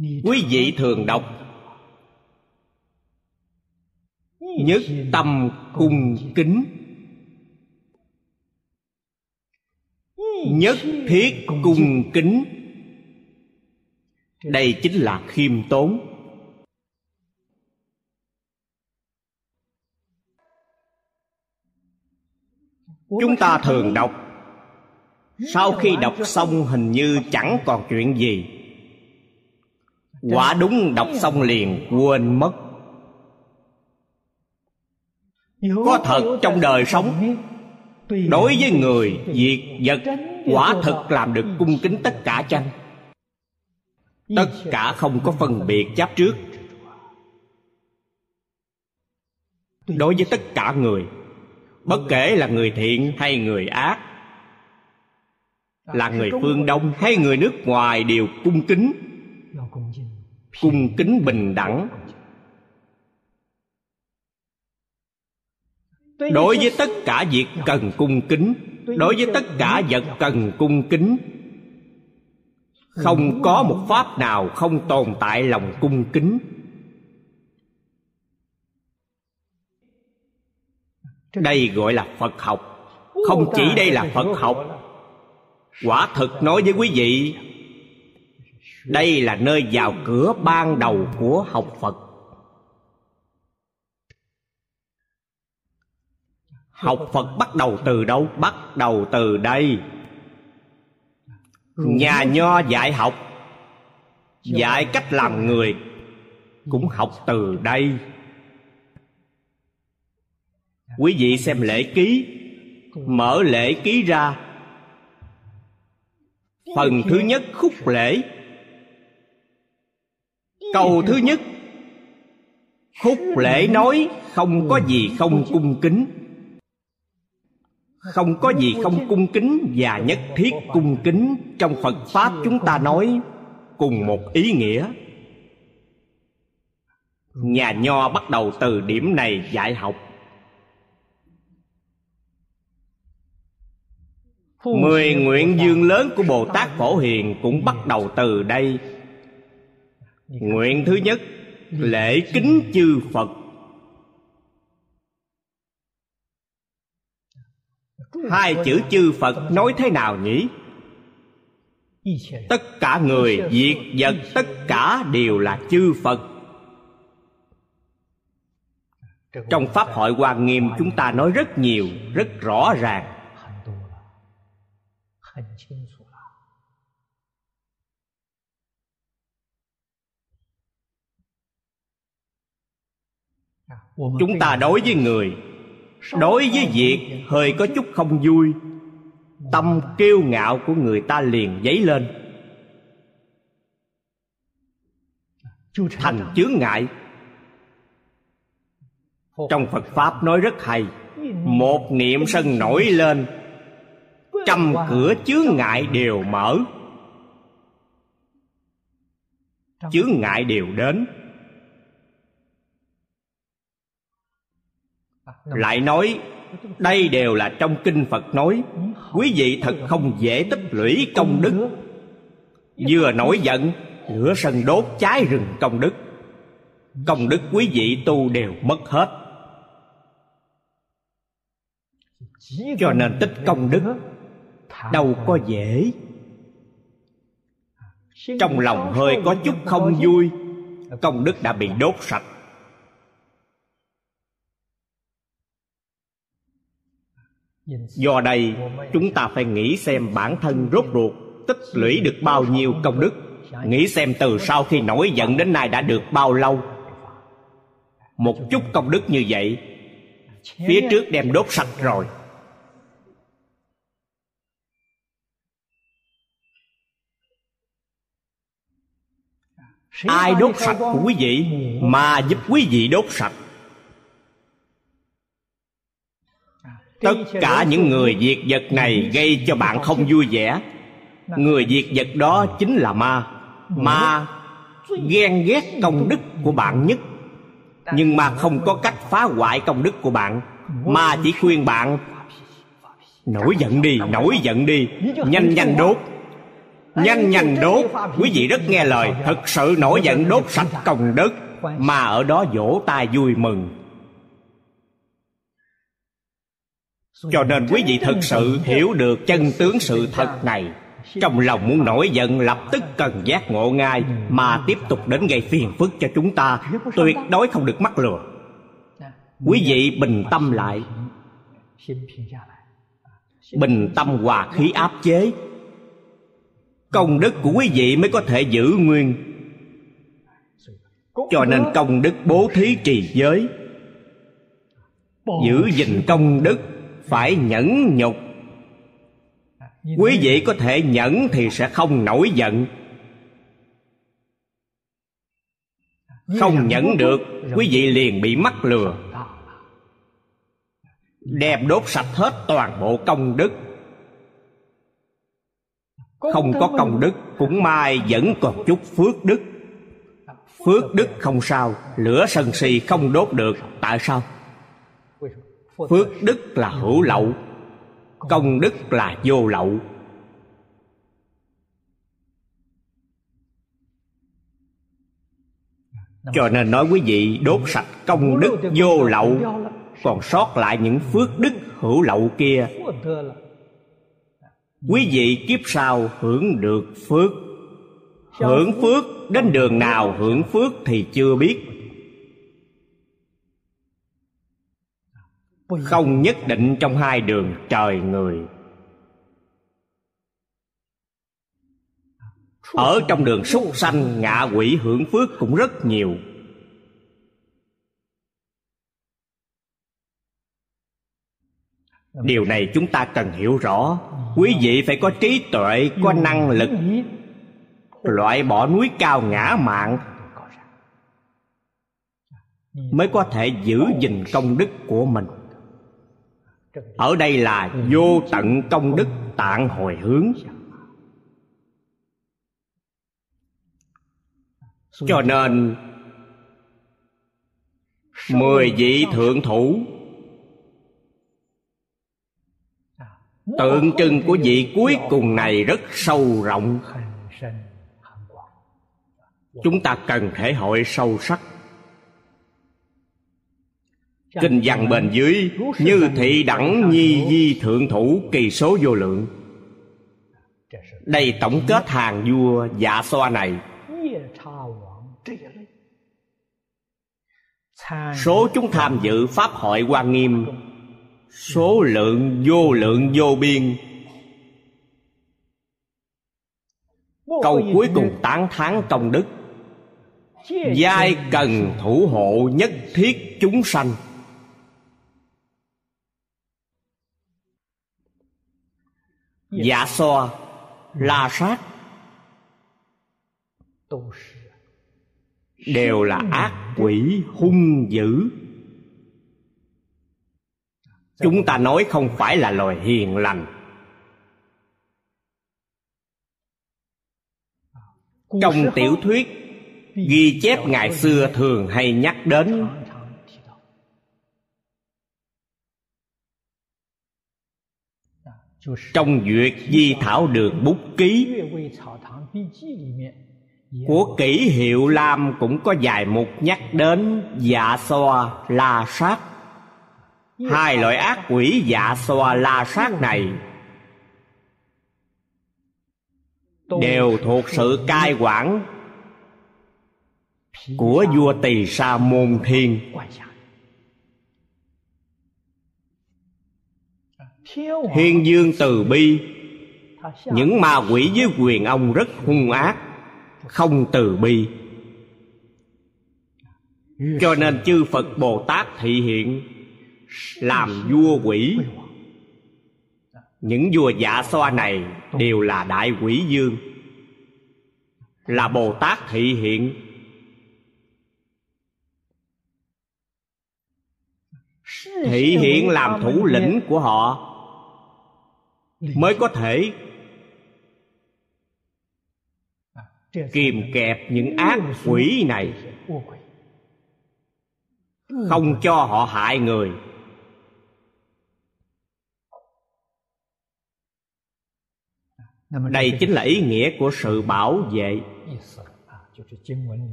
quý vị thường đọc nhất tâm cung kính, nhất thiết cung kính. Đây chính là khiêm tốn. Chúng ta thường đọc, sau khi đọc xong hình như chẳng còn chuyện gì. Quả đúng đọc xong liền quên mất. Có thật trong đời sống, đối với người, việc, vật, quả thật làm được cung kính tất cả chăng? Tất cả không có phân biệt chấp trước. Đối với tất cả người, bất kể là người thiện hay người ác, là người phương Đông hay người nước ngoài, đều cung kính. Cung kính bình đẳng. Đối với tất cả việc cần cung kính, đối với tất cả vật cần cung kính. Không có một pháp nào không tồn tại lòng cung kính. Đây gọi là Phật học. Không chỉ đây là Phật học, quả thực nói với quý vị, đây là nơi vào cửa ban đầu của học Phật. Học Phật bắt đầu từ đâu? Bắt đầu từ đây. Nhà Nho dạy học, dạy cách làm người, cũng học từ đây. Quý vị xem lễ ký, mở lễ ký ra. Phần thứ nhất khúc lễ, câu thứ nhất. Khúc lễ nói không có gì không cung kính, không có gì không cung kính và nhất thiết cung kính trong Phật Pháp chúng ta nói cùng một ý nghĩa. Nhà Nho bắt đầu từ điểm này dạy học. Mười nguyện dương lớn của Bồ Tát Phổ Hiền cũng bắt đầu từ đây. Nguyện thứ nhất, lễ kính chư Phật. Hai chữ chư Phật nói thế nào nhỉ? Tất cả người, diệt vật, tất cả đều là chư Phật. Trong Pháp hội Hoa Nghiêm chúng ta nói rất nhiều, rất rõ ràng. Chúng ta đối với người, đối với việc hơi có chút không vui, tâm kiêu ngạo của người ta liền dấy lên, thành chướng ngại. Trong Phật Pháp nói rất hay, một niệm sân nổi lên, trăm cửa chướng ngại đều mở, chướng ngại đều đến. Lại nói, đây đều là trong kinh Phật nói. Quý vị thật không dễ tích lũy công đức. Vừa nổi giận, lửa sân đốt cháy rừng công đức. Công đức quý vị tu đều mất hết. Cho nên tích công đức đâu có dễ. Trong lòng hơi có chút không vui, công đức đã bị đốt sạch. Do đây chúng ta phải nghĩ xem bản thân rốt ruột tích lũy được bao nhiêu công đức. Nghĩ xem từ sau khi nổi giận đến nay đã được bao lâu. Một chút công đức như vậy phía trước đem đốt sạch rồi. Ai đốt sạch của quý vị mà giúp quý vị đốt sạch? Tất cả những người diệt vật này gây cho bạn không vui vẻ. Người diệt vật đó chính là ma. Ma ghen ghét công đức của bạn nhất. Nhưng ma không có cách phá hoại công đức của bạn. Ma chỉ khuyên bạn nổi giận đi, nổi giận đi, nhanh nhanh đốt, nhanh nhanh đốt. Quý vị rất nghe lời, thật sự nổi giận đốt sạch công đức. Ma ở đó vỗ tay vui mừng. Cho nên quý vị thật sự hiểu được chân tướng sự thật này. Trong lòng muốn nổi giận lập tức cần giác ngộ ngay, mà tiếp tục đến gây phiền phức cho chúng ta, tuyệt đối không được mắc lừa. Quý vị bình tâm lại, bình tâm hòa khí áp chế, công đức của quý vị mới có thể giữ nguyên. Cho nên công đức bố thí trì giới, giữ gìn công đức phải nhẫn nhục. Quý vị có thể nhẫn thì sẽ không nổi giận. Không nhẫn được, quý vị liền bị mắc lừa. Đem đốt sạch hết toàn bộ công đức. Không có công đức, cũng may vẫn còn chút phước đức. Phước đức không sao, lửa sân si không đốt được. Tại sao? Phước đức là hữu lậu, công đức là vô lậu. Cho nên nói quý vị đốt sạch công đức vô lậu, còn sót lại những phước đức hữu lậu kia, quý vị kiếp sau hưởng được phước. Hưởng phước đến đường nào hưởng phước thì chưa biết. Không nhất định trong hai đường trời người. Ở trong đường súc sanh ngạ quỷ hưởng phước cũng rất nhiều. Điều này chúng ta cần hiểu rõ. Quý vị phải có trí tuệ, có năng lực, loại bỏ núi cao ngã mạn, mới có thể giữ gìn công đức của mình. Ở đây là vô tận công đức tạng hồi hướng. Cho nên mười vị thượng thủ tượng trưng của vị cuối cùng này rất sâu rộng. Chúng ta cần thể hội sâu sắc. Kinh văn bên dưới: như thị đẳng nhi di thượng thủ, kỳ số vô lượng. Đây tổng kết hàng vua Dạ Xoa này. Số chúng tham dự Pháp hội Hoa Nghiêm số lượng vô lượng vô biên. Câu cuối cùng tán thán công đức: giai cần thủ hộ nhất thiết chúng sanh. Dạ Xoa, La Sát đều là ác quỷ hung dữ. Chúng ta nói không phải là loài hiền lành. Trong tiểu thuyết ghi chép ngày xưa thường hay nhắc đến. Trong Duyệt Di Thảo Đường Bút Ký của Kỷ Hiệu Lam cũng có vài mục nhắc đến Dạ Xoa, La Sát. Hai loại ác quỷ Dạ Xoa, La Sát này đều thuộc sự cai quản của vua Tỳ Sa Môn Thiên. Thiên dương từ bi, những ma quỷ dưới quyền ông rất hung ác, không từ bi. Cho nên chư Phật Bồ Tát thị hiện làm vua quỷ. Những vua Dạ Xoa này đều là đại quỷ dương, là Bồ Tát thị hiện. Thị hiện làm thủ lĩnh của họ mới có thể kìm kẹp những ác quỷ này, không cho họ hại người. Đây chính là ý nghĩa của sự bảo vệ.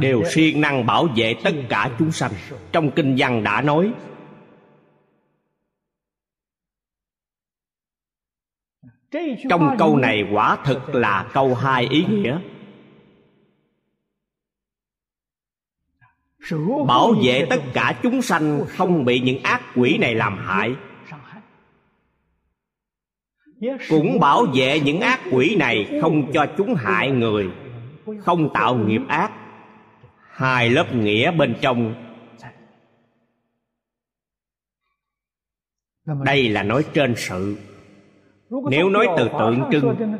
Đều siêng năng bảo vệ tất cả chúng sanh. Trong kinh văn đã nói trong câu này quả thực là câu hai ý nghĩa. Bảo vệ tất cả chúng sanh không bị những ác quỷ này làm hại, cũng bảo vệ những ác quỷ này không cho chúng hại người, không tạo nghiệp ác. Hai lớp nghĩa bên trong. Đây là nói trên sự. Nếu nói từ tượng trưng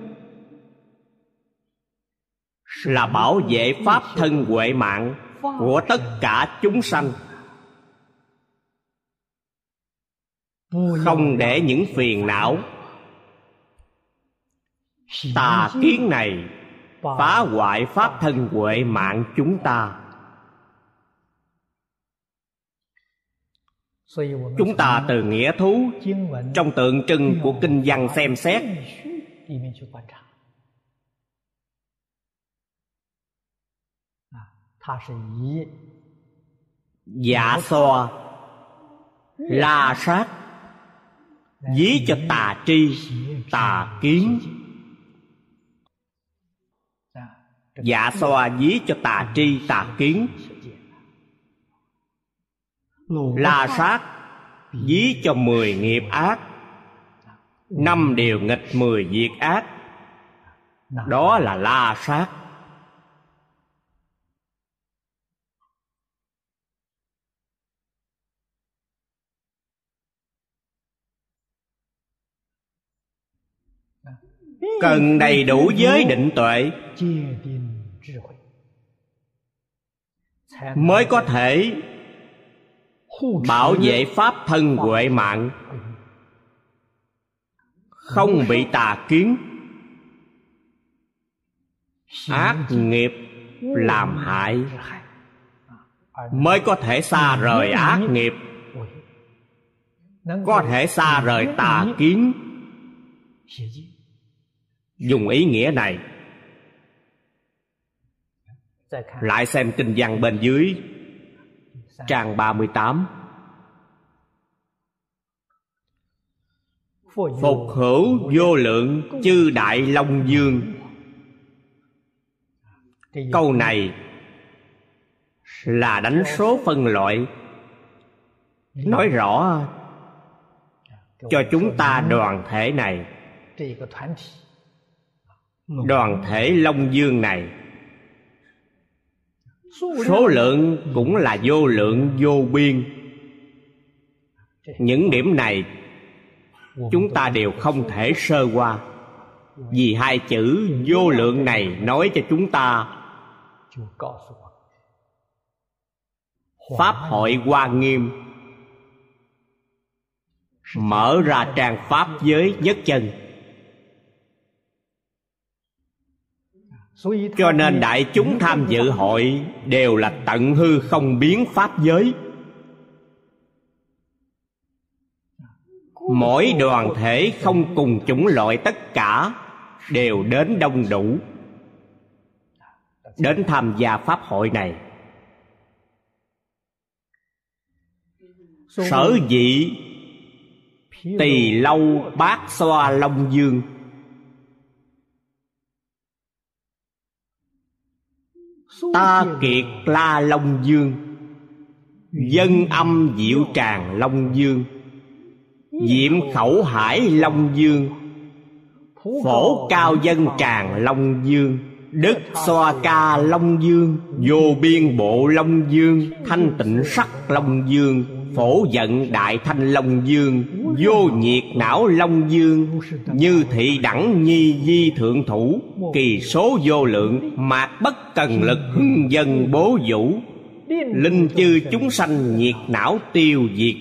là bảo vệ pháp thân huệ mạng của tất cả chúng sanh, không để những phiền não tà kiến này phá hoại pháp thân huệ mạng chúng ta. Chúng ta từ nghĩa thú trong tượng trưng của kinh văn xem xét, Dạ Xoa, La Sát ví cho tà tri, tà kiến. Dạ Xoa ví cho tà tri, tà kiến. La Sát ví cho mười nghiệp ác, năm điều nghịch mười việc ác. Đó là La Sát. cần đầy đủ giới định tuệ mới có thể bảo vệ pháp thân huệ mạng, không bị tà kiến ác nghiệp làm hại, mới có thể xa rời ác nghiệp, có thể xa rời tà kiến. Dùng ý nghĩa này lại xem kinh văn bên dưới trang ba mươi tám. Phục hữu vô lượng chư đại long vương. Câu này là đánh số phân loại, nói rõ cho chúng ta đoàn thể này, đoàn thể long vương này, số lượng cũng là vô lượng vô biên. Những điểm này chúng ta đều không thể sơ qua, vì hai chữ vô lượng này nói cho chúng ta Pháp Hội Hoa Nghiêm mở ra tràng pháp giới nhất chân. Cho nên đại chúng tham dự hội đều là tận hư không biến pháp giới. Mỗi đoàn thể không cùng chủng loại, tất cả đều đến đông đủ, đến tham gia pháp hội này. Sở dĩ Tỳ Lâu Bát Xoa Long Vương Ta Kiệt La Long Vương, Dân Âm Diệu Tràng Long Vương, Diệm Khẩu Hải Long Vương, Phổ Cao Dân Tràng Long Vương, Đức Xoa Ca Long Vương, Vô Biên Bộ Long Vương, Thanh Tịnh Sắc Long Vương, Phổ Vận Đại Thanh Long Vương, Vô Nhiệt Não Long Vương, Như Thị Đẳng Nhi Di Thượng Thủ, Kỳ Số Vô Lượng, Mạc Bất Cần Lực Hưng Dân Bố Vũ, Linh Chư Chúng Sanh Nhiệt Não Tiêu Diệt.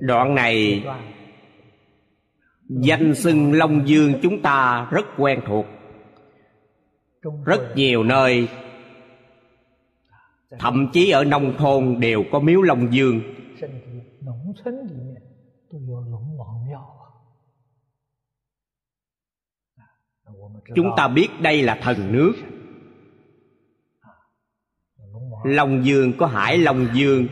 Đoạn này danh xưng Long Vương chúng ta rất quen thuộc. Rất nhiều nơi, thậm chí ở nông thôn đều có miếu Long Vương. Chúng ta biết đây là thần nước. Long Vương có Hải Long Vương,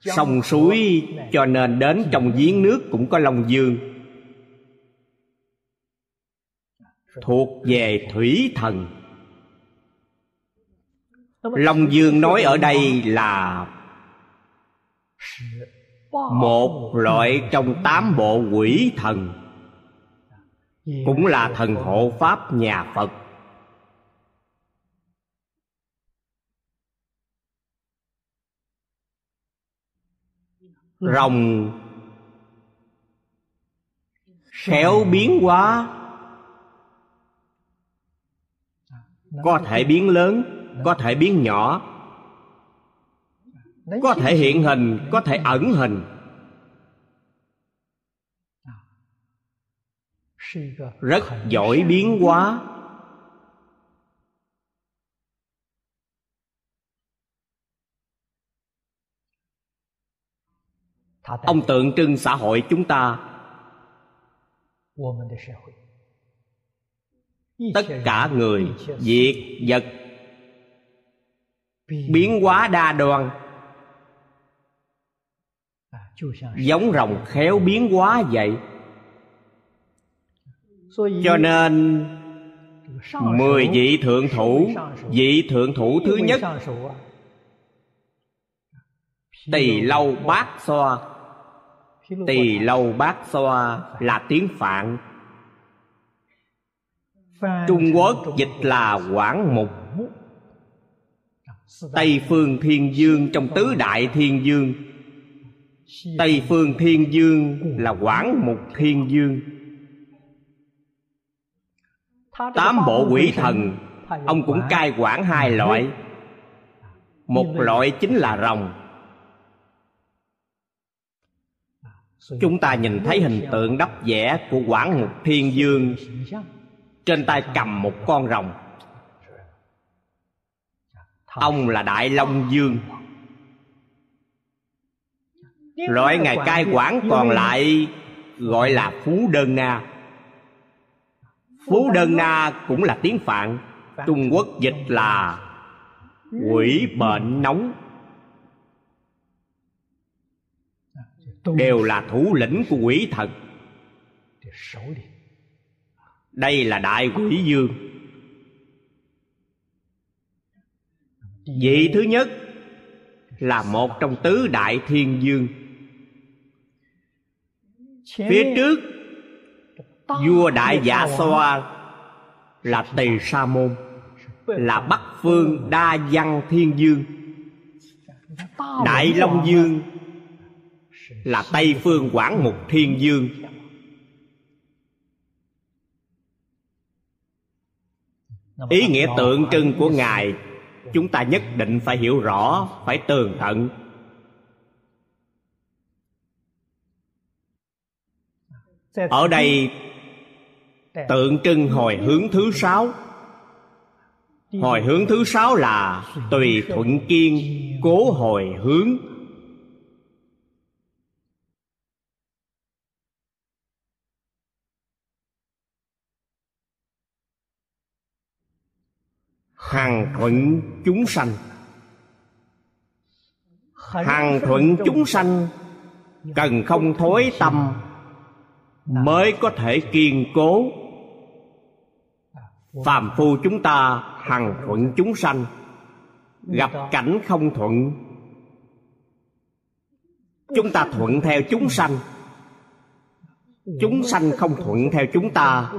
sông suối, cho nên đến trong giếng nước cũng có Long Vương, thuộc về thủy thần. Long Vương nói ở đây là một loại trong tám bộ quỷ thần, cũng là thần hộ pháp nhà Phật. Rồng khéo biến hóa, có thể biến lớn, có thể biến nhỏ, có thể hiện hình, có thể ẩn hình, rất giỏi biến hóa. Ông tượng trưng xã hội chúng ta. Tất cả người, việc, vật biến hóa đa đoan, giống rồng khéo biến hóa vậy. Cho nên mười vị thượng thủ, vị thượng thủ thứ nhất Tỳ Lâu Bát Xoa. Tỳ Lâu Bát Xoa là tiếng Phạn, Trung Quốc dịch là Quảng Mục. Tây Phương Thiên Dương trong tứ đại thiên dương. Tây Phương Thiên Dương là Quảng Mục Thiên Dương. Tám bộ quỷ thần ông cũng cai quản hai loại. Một loại chính là rồng. Chúng ta nhìn thấy hình tượng đắp vẽ của Quảng Mục Thiên Dương, trên tay cầm một con rồng. Ông là Đại Long Dương. Loại ngài cai quản còn lại gọi là Phú Đơn Na. Phú Đơn Na cũng là tiếng Phạn, Trung Quốc dịch là quỷ bệnh nóng. Đều là thủ lĩnh của quỷ thần. Đây là Đại Quỷ Dương. Vị thứ nhất là một trong tứ đại thiên dương. Phía trước vua Đại Dạ Xoa là Tỳ Sa Môn, là Bắc Phương Đa Văn Thiên Dương. Đại Long Dương là Tây Phương Quảng Mục Thiên Dương. Ý nghĩa tượng trưng của ngài chúng ta nhất định phải hiểu rõ, phải tường tận. Ở đây tượng trưng hồi hướng thứ sáu. Hồi hướng thứ sáu là tùy thuận kiên cố hồi hướng. Hằng thuận chúng sanh. Hằng thuận chúng sanh cần không thối tâm mới có thể kiên cố. Phàm phu chúng ta hằng thuận chúng sanh, gặp cảnh không thuận, chúng ta thuận theo chúng sanh. Chúng sanh không thuận theo chúng ta,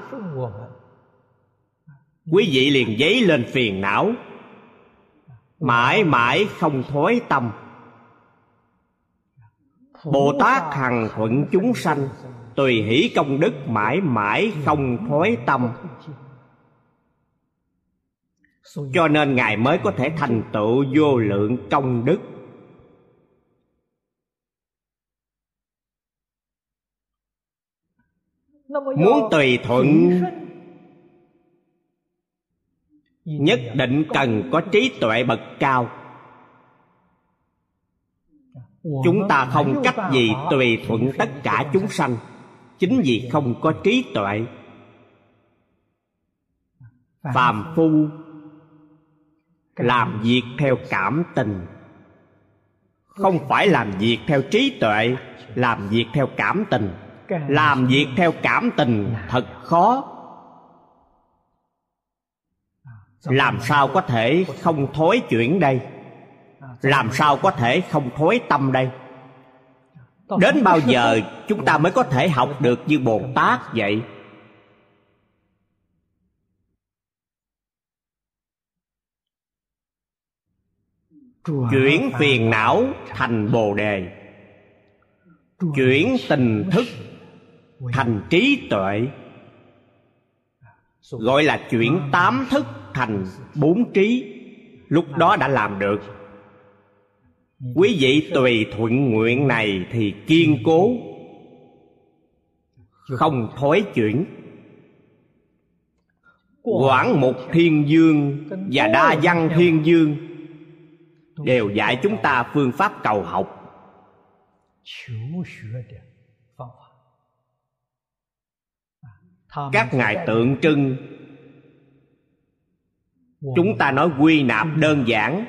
quý vị liền dấy lên phiền não, mãi mãi không thối tâm. Bồ Tát hằng thuận chúng sanh, tùy hỷ công đức, mãi mãi không thối tâm. Cho nên ngài mới có thể thành tựu vô lượng công đức. Muốn tùy thuận nhất định cần có trí tuệ bậc cao. Chúng ta không cách gì tùy thuận tất cả chúng sanh, chính vì không có trí tuệ. Phàm phu làm việc theo cảm tình, không phải làm việc theo trí tuệ. Làm việc theo cảm tình, làm việc theo cảm tình thật khó. Làm sao có thể không thối chuyển đây? Làm sao có thể không thối tâm đây? Đến bao giờ chúng ta mới có thể học được như Bồ Tát vậy? Chuyển phiền não thành bồ đề, chuyển tình thức thành trí tuệ, gọi là chuyển tám thức thành bốn trí. Lúc đó đã làm được. Quý vị tùy thuận nguyện này thì kiên cố, không thối chuyển. Quảng Mục Thiên Dương và Đa Văn Thiên Dương đều dạy chúng ta phương pháp cầu học. Các ngài tượng trưng, chúng ta nói quy nạp đơn giản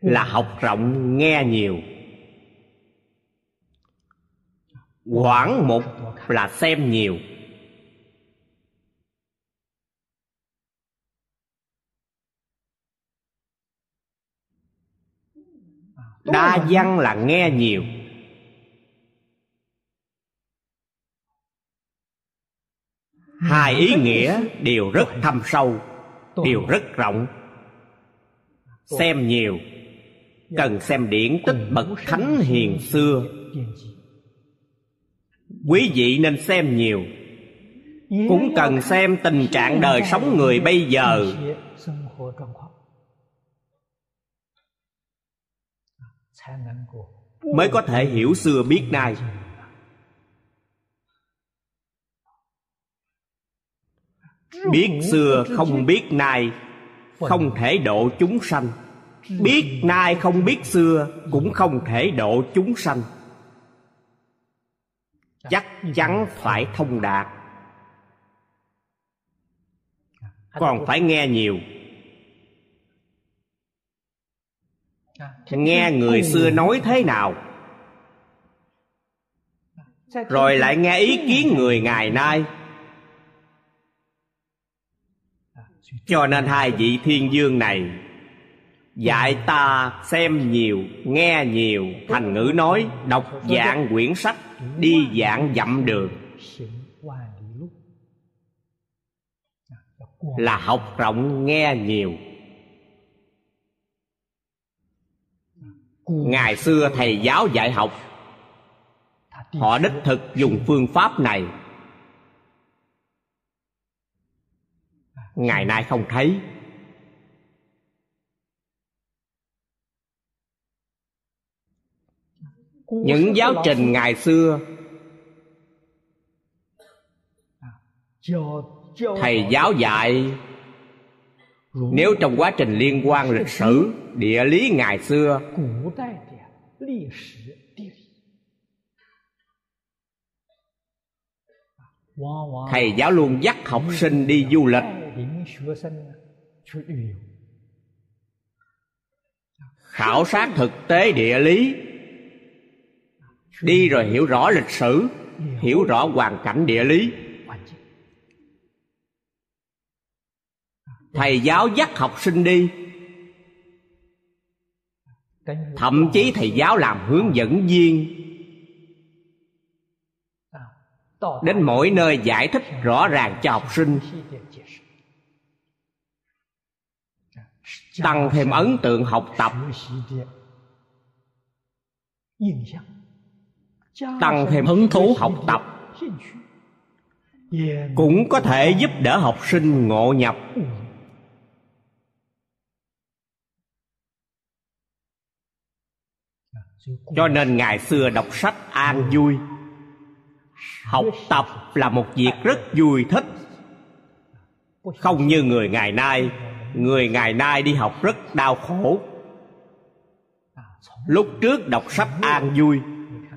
là học rộng nghe nhiều. Quảng Mục là xem nhiều. Đa Văn là nghe nhiều. Hai ý nghĩa đều rất thâm sâu, đều rất rộng. Xem nhiều, cần xem điển tích bậc thánh hiền xưa. Quý vị nên xem nhiều, cũng cần xem tình trạng đời sống người bây giờ, mới có thể hiểu xưa biết nay. Biết xưa không biết nay, không thể độ chúng sanh. Biết nay không biết xưa, cũng không thể độ chúng sanh. Chắc chắn phải thông đạt. Còn phải nghe nhiều. Nghe người xưa nói thế nào, rồi lại nghe ý kiến người ngày nay. Cho nên hai vị thiên dương này dạy ta xem nhiều, nghe nhiều. Thành ngữ nói đọc vạn quyển sách, đi vạn dặm đường, là học rộng nghe nhiều. Ngày xưa thầy giáo dạy học, họ đích thực dùng phương pháp này. Ngày nay không thấy. Những giáo trình ngày xưa, thầy giáo dạy, nếu trong quá trình liên quan lịch sử, địa lý ngày xưa, thầy giáo luôn dắt học sinh đi du lịch. Khảo sát thực tế địa lý, đi rồi hiểu rõ lịch sử, hiểu rõ hoàn cảnh địa lý. Thầy giáo dắt học sinh đi. Thậm chí thầy giáo làm hướng dẫn viên, đến mỗi nơi giải thích rõ ràng cho học sinh, tăng thêm ấn tượng học tập, tăng thêm hứng thú học tập, cũng có thể giúp đỡ học sinh ngộ nhập. Cho nên ngày xưa đọc sách an vui, học tập là một việc rất vui thích. Không như người ngày nay. Người ngày nay đi học rất đau khổ. Lúc trước đọc sách an vui.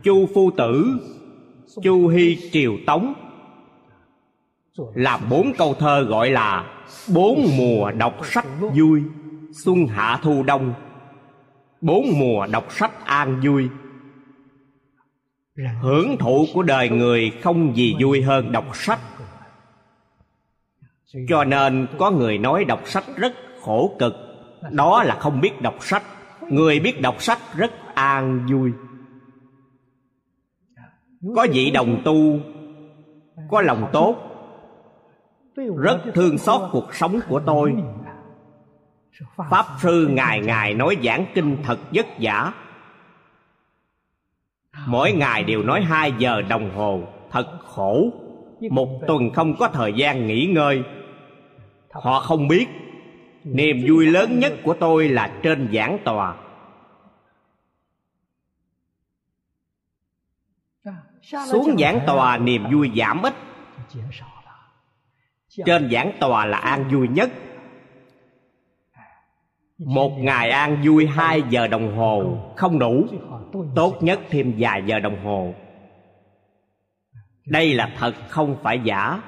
Chu Phu Tử, Chu Hy Triều Tống làm bốn câu thơ gọi là bốn mùa đọc sách vui. Xuân hạ thu đông, bốn mùa đọc sách an vui. Hưởng thụ của đời người không gì vui hơn đọc sách. Cho nên có người nói đọc sách rất khổ cực, đó là không biết đọc sách. Người biết đọc sách rất an vui. Có vị đồng tu có lòng tốt, rất thương xót cuộc sống của tôi. Pháp sư ngày ngày nói giảng kinh thật vất vả, mỗi ngày đều nói hai giờ đồng hồ, thật khổ. Một tuần không có thời gian nghỉ ngơi. Họ không biết niềm vui lớn nhất của tôi là trên giảng tòa. Xuống giảng tòa niềm vui giảm ít. Trên giảng tòa là an vui nhất. Một ngày an vui hai giờ đồng hồ không đủ, tốt nhất thêm vài giờ đồng hồ. Đây là thật không phải giả.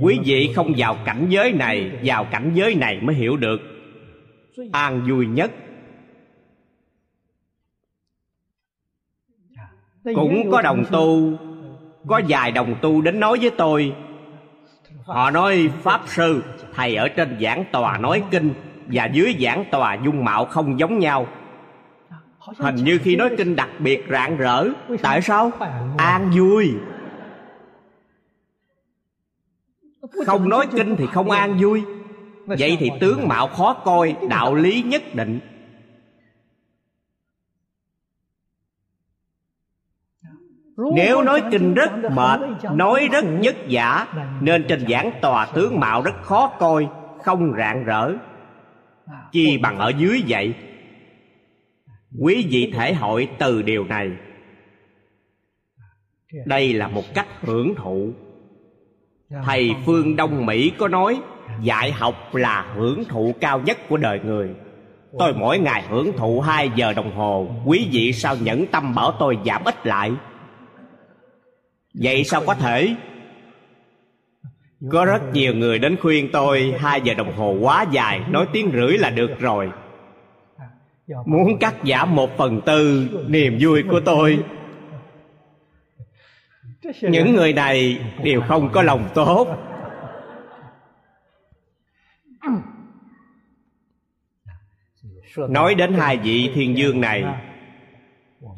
Quý vị không vào cảnh giới này, vào cảnh giới này mới hiểu được an vui nhất. Cũng có đồng tu, có vài đồng tu đến nói với tôi. Họ nói Pháp Sư, thầy ở trên giảng tòa nói kinh và dưới giảng tòa dung mạo không giống nhau. Hình như khi nói kinh đặc biệt rạng rỡ. Tại sao? An vui. Không nói kinh thì không an vui. vậy thì tướng mạo khó coi, đạo lý nhất định. Nếu nói kinh rất mệt, nói rất vất vả, nên trên giảng tòa tướng mạo rất khó coi, không rạng rỡ, chi bằng ở dưới vậy. Quý vị thể hội từ điều này. Đây là một cách hưởng thụ. Thầy phương Đông Mỹ có nói, dạy học là hưởng thụ cao nhất của đời người. Tôi mỗi ngày hưởng thụ hai giờ đồng hồ, quý vị sao nhẫn tâm bảo tôi giảm ít lại? Vậy sao có thể? Có rất nhiều người đến khuyên tôi hai giờ đồng hồ quá dài, nói tiếng rưỡi là được rồi. Muốn cắt giảm một phần tư niềm vui của tôi. Những người này đều không có lòng tốt. Nói đến hai vị thiên dương này,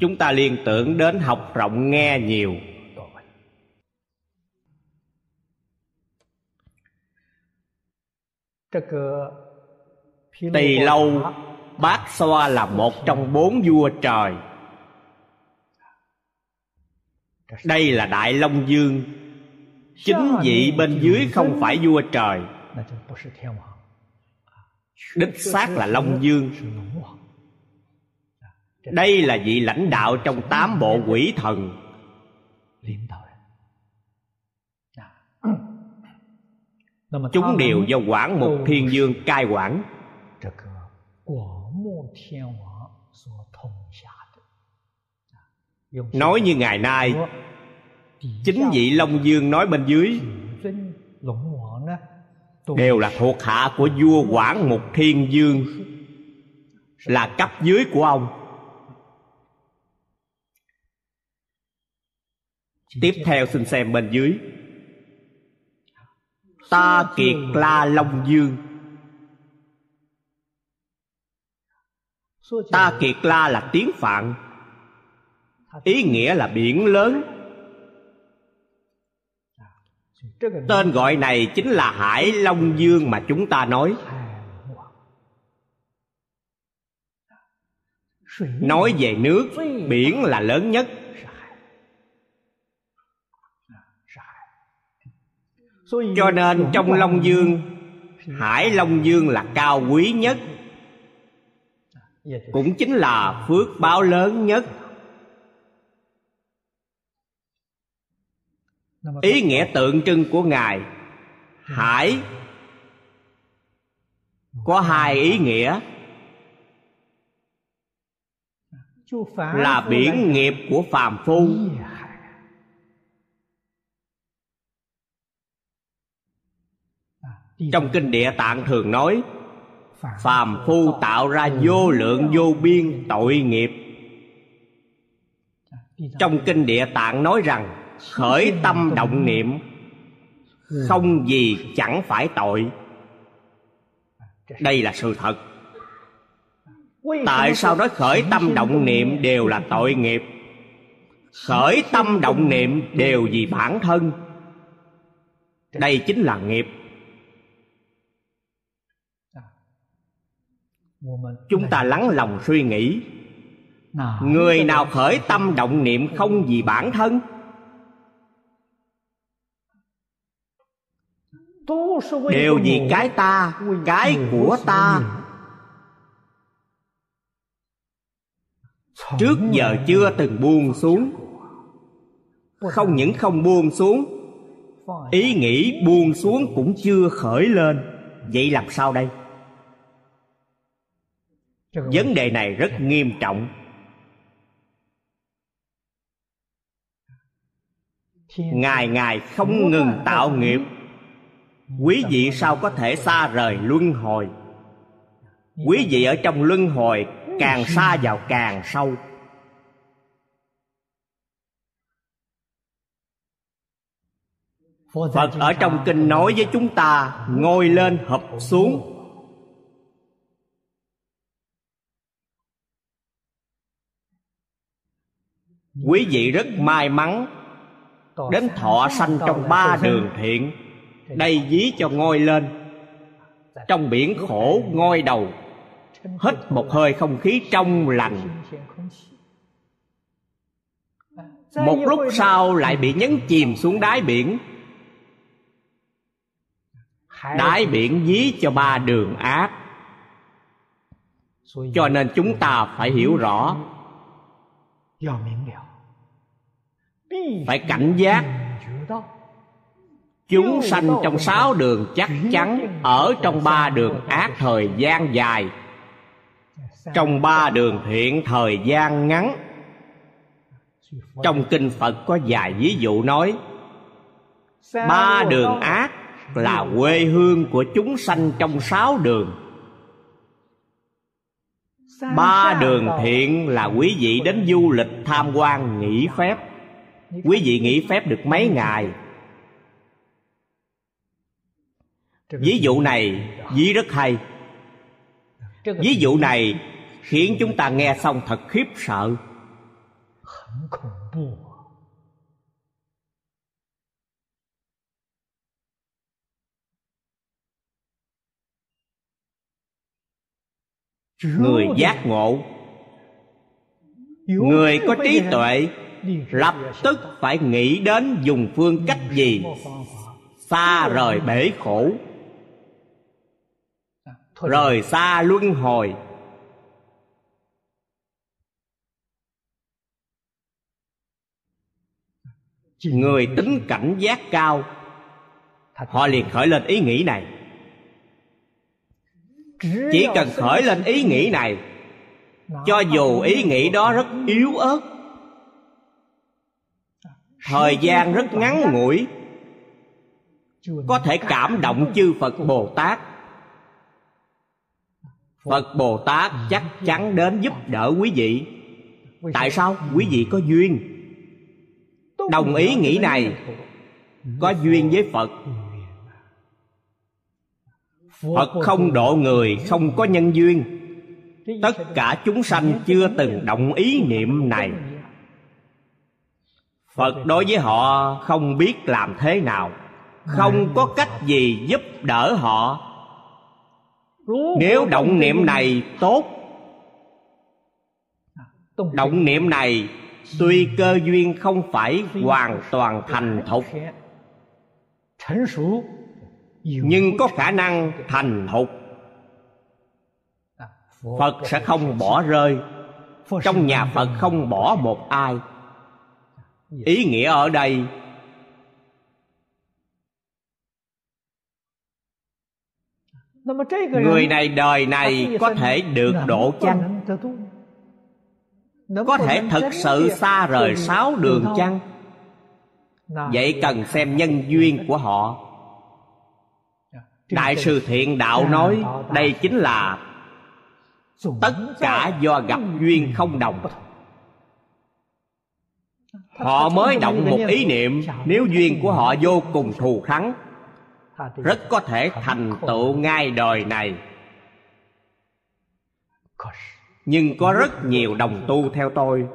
chúng ta liên tưởng đến học rộng nghe nhiều. Tỳ Lâu Bát Xoa là một trong bốn vua trời. Đây là Đại Long Vương. Chính vị bên dưới không phải vua trời, đích xác là Long Vương. Đây là vị lãnh đạo trong tám bộ quỷ thần. Chúng đều do Quảng Mục Thiên Vương cai quản. Nói như ngày nay, chính vị Long Vương nói bên dưới đều là thuộc hạ của vua Quảng Mục Thiên Vương, là cấp dưới của ông. Tiếp theo xin xem bên dưới, Ta Kiệt La Long Vương. Ta Kiệt La là tiếng Phạn, ý nghĩa là biển lớn. Tên gọi này chính là Hải Long Vương mà chúng ta nói. Nói về nước, biển là lớn nhất. Cho nên trong Long Vương, Hải Long Vương là cao quý nhất, cũng chính là phước báo lớn nhất. Ý nghĩa tượng trưng của Ngài, Hải có hai ý nghĩa, là biển nghiệp của phàm phu, trong kinh Địa Tạng thường nói phàm phu tạo ra vô lượng vô biên tội nghiệp. Trong kinh Địa Tạng nói rằng khởi tâm động niệm không gì chẳng phải tội. Đây là sự thật. Tại sao nói khởi tâm động niệm đều là tội nghiệp? Khởi tâm động niệm đều vì bản thân, đây chính là nghiệp. Chúng ta lắng lòng suy nghĩ, người nào khởi tâm động niệm không vì bản thân? Đều vì cái ta, cái của ta. Trước giờ chưa từng buông xuống. Không những không buông xuống, ý nghĩ buông xuống cũng chưa khởi lên. Vậy làm sao đây? Vấn đề này rất nghiêm trọng. Ngày ngày không ngừng tạo nghiệp, quý vị sao có thể xa rời luân hồi? Quý vị ở trong luân hồi càng xa vào càng sâu. Phật ở trong kinh nói với chúng ta ngồi lên hợp xuống. Quý vị rất may mắn đến thọ sanh trong ba đường thiện. Đây ví cho ngôi lên. trong biển khổ ngoi đầu, hít một hơi không khí trong lành. Một lúc sau lại bị nhấn chìm xuống đáy biển. Đáy biển dí cho ba đường ác. Cho nên chúng ta phải hiểu rõ, phải cảnh giác. Chúng sanh trong sáu đường chắc chắn ở trong ba đường ác thời gian dài, trong ba đường thiện thời gian ngắn. Trong kinh Phật có vài ví dụ nói ba đường ác là quê hương của chúng sanh trong sáu đường. Ba đường thiện là quý vị đến du lịch tham quan nghỉ phép. Quý vị nghỉ phép được mấy ngày. Ví dụ này ví rất hay. Ví dụ này khiến chúng ta nghe xong thật khiếp sợ. Người giác ngộ, người có trí tuệ, lập tức phải nghĩ đến dùng phương cách gì xa rời bể khổ, rời xa luân hồi. Người tính cảnh giác cao, họ liền khởi lên ý nghĩ này. Chỉ cần khởi lên ý nghĩ này, cho dù ý nghĩ đó rất yếu ớt, thời gian rất ngắn ngủi, có thể cảm động chư Phật Bồ Tát. Phật Bồ Tát chắc chắn đến giúp đỡ quý vị. Tại sao? Quý vị có duyên. Đồng ý nghĩ này, có duyên với Phật. Phật không độ người không có nhân duyên. Tất cả chúng sanh chưa từng động ý niệm này, Phật đối với họ không biết làm thế nào, không có cách gì giúp đỡ họ. Nếu động niệm này tốt, động niệm này tuy cơ duyên không phải hoàn toàn thành thục, nhưng có khả năng thành thục, Phật sẽ không bỏ rơi. Trong nhà Phật không bỏ một ai. Ý nghĩa ở đây, người này đời này có thể được độ chăng? Có thể thực sự xa rời sáu đường chăng? Vậy cần xem nhân duyên của họ. Đại sư Thiện Đạo nói đây chính là tất cả do gặp duyên không đồng. Họ mới động một ý niệm, nếu duyên của họ vô cùng thù thắng, rất có thể thành tựu ngay đời này. Nhưng có rất nhiều đồng tu theo tôi,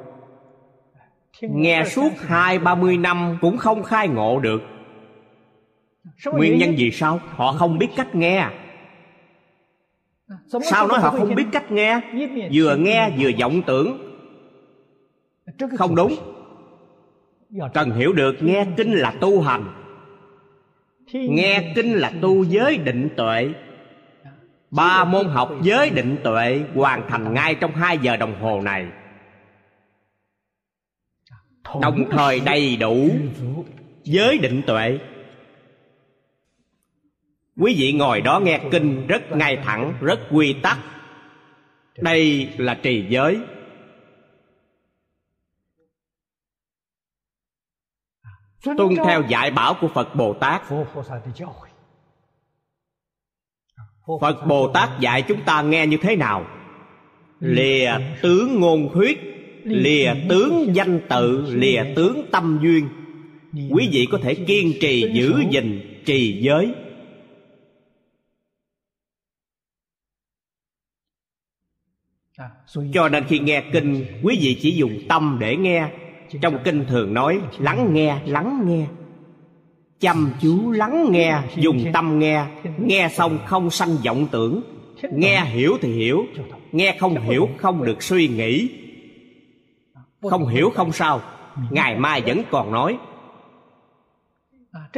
nghe suốt hai ba mươi năm cũng không khai ngộ được. Nguyên nhân vì sao? Họ không biết cách nghe. Sao nói họ không biết cách nghe? Vừa nghe vừa vọng tưởng. Không đúng. Cần hiểu được nghe kinh là tu hành, nghe kinh là tu giới định tuệ. Ba môn học giới định tuệ hoàn thành ngay trong hai giờ đồng hồ này, đồng thời đầy đủ giới định tuệ. Quý vị ngồi đó nghe kinh rất ngay thẳng, rất quy tắc. Đây là trì giới. Tuân theo dạy bảo của Phật Bồ Tát. Phật Bồ Tát dạy chúng ta nghe như thế nào? Lìa tướng ngôn thuyết, lìa tướng danh tự, lìa tướng tâm duyên. Quý vị có thể kiên trì giữ gìn trì giới. Cho nên khi nghe kinh, quý vị chỉ dùng tâm để nghe. Trong kinh thường nói lắng nghe, lắng nghe. chăm chú lắng nghe, dùng tâm nghe. Nghe xong không sanh vọng tưởng. Nghe hiểu thì hiểu, nghe không hiểu không được suy nghĩ. Không hiểu không sao, ngày mai vẫn còn nói.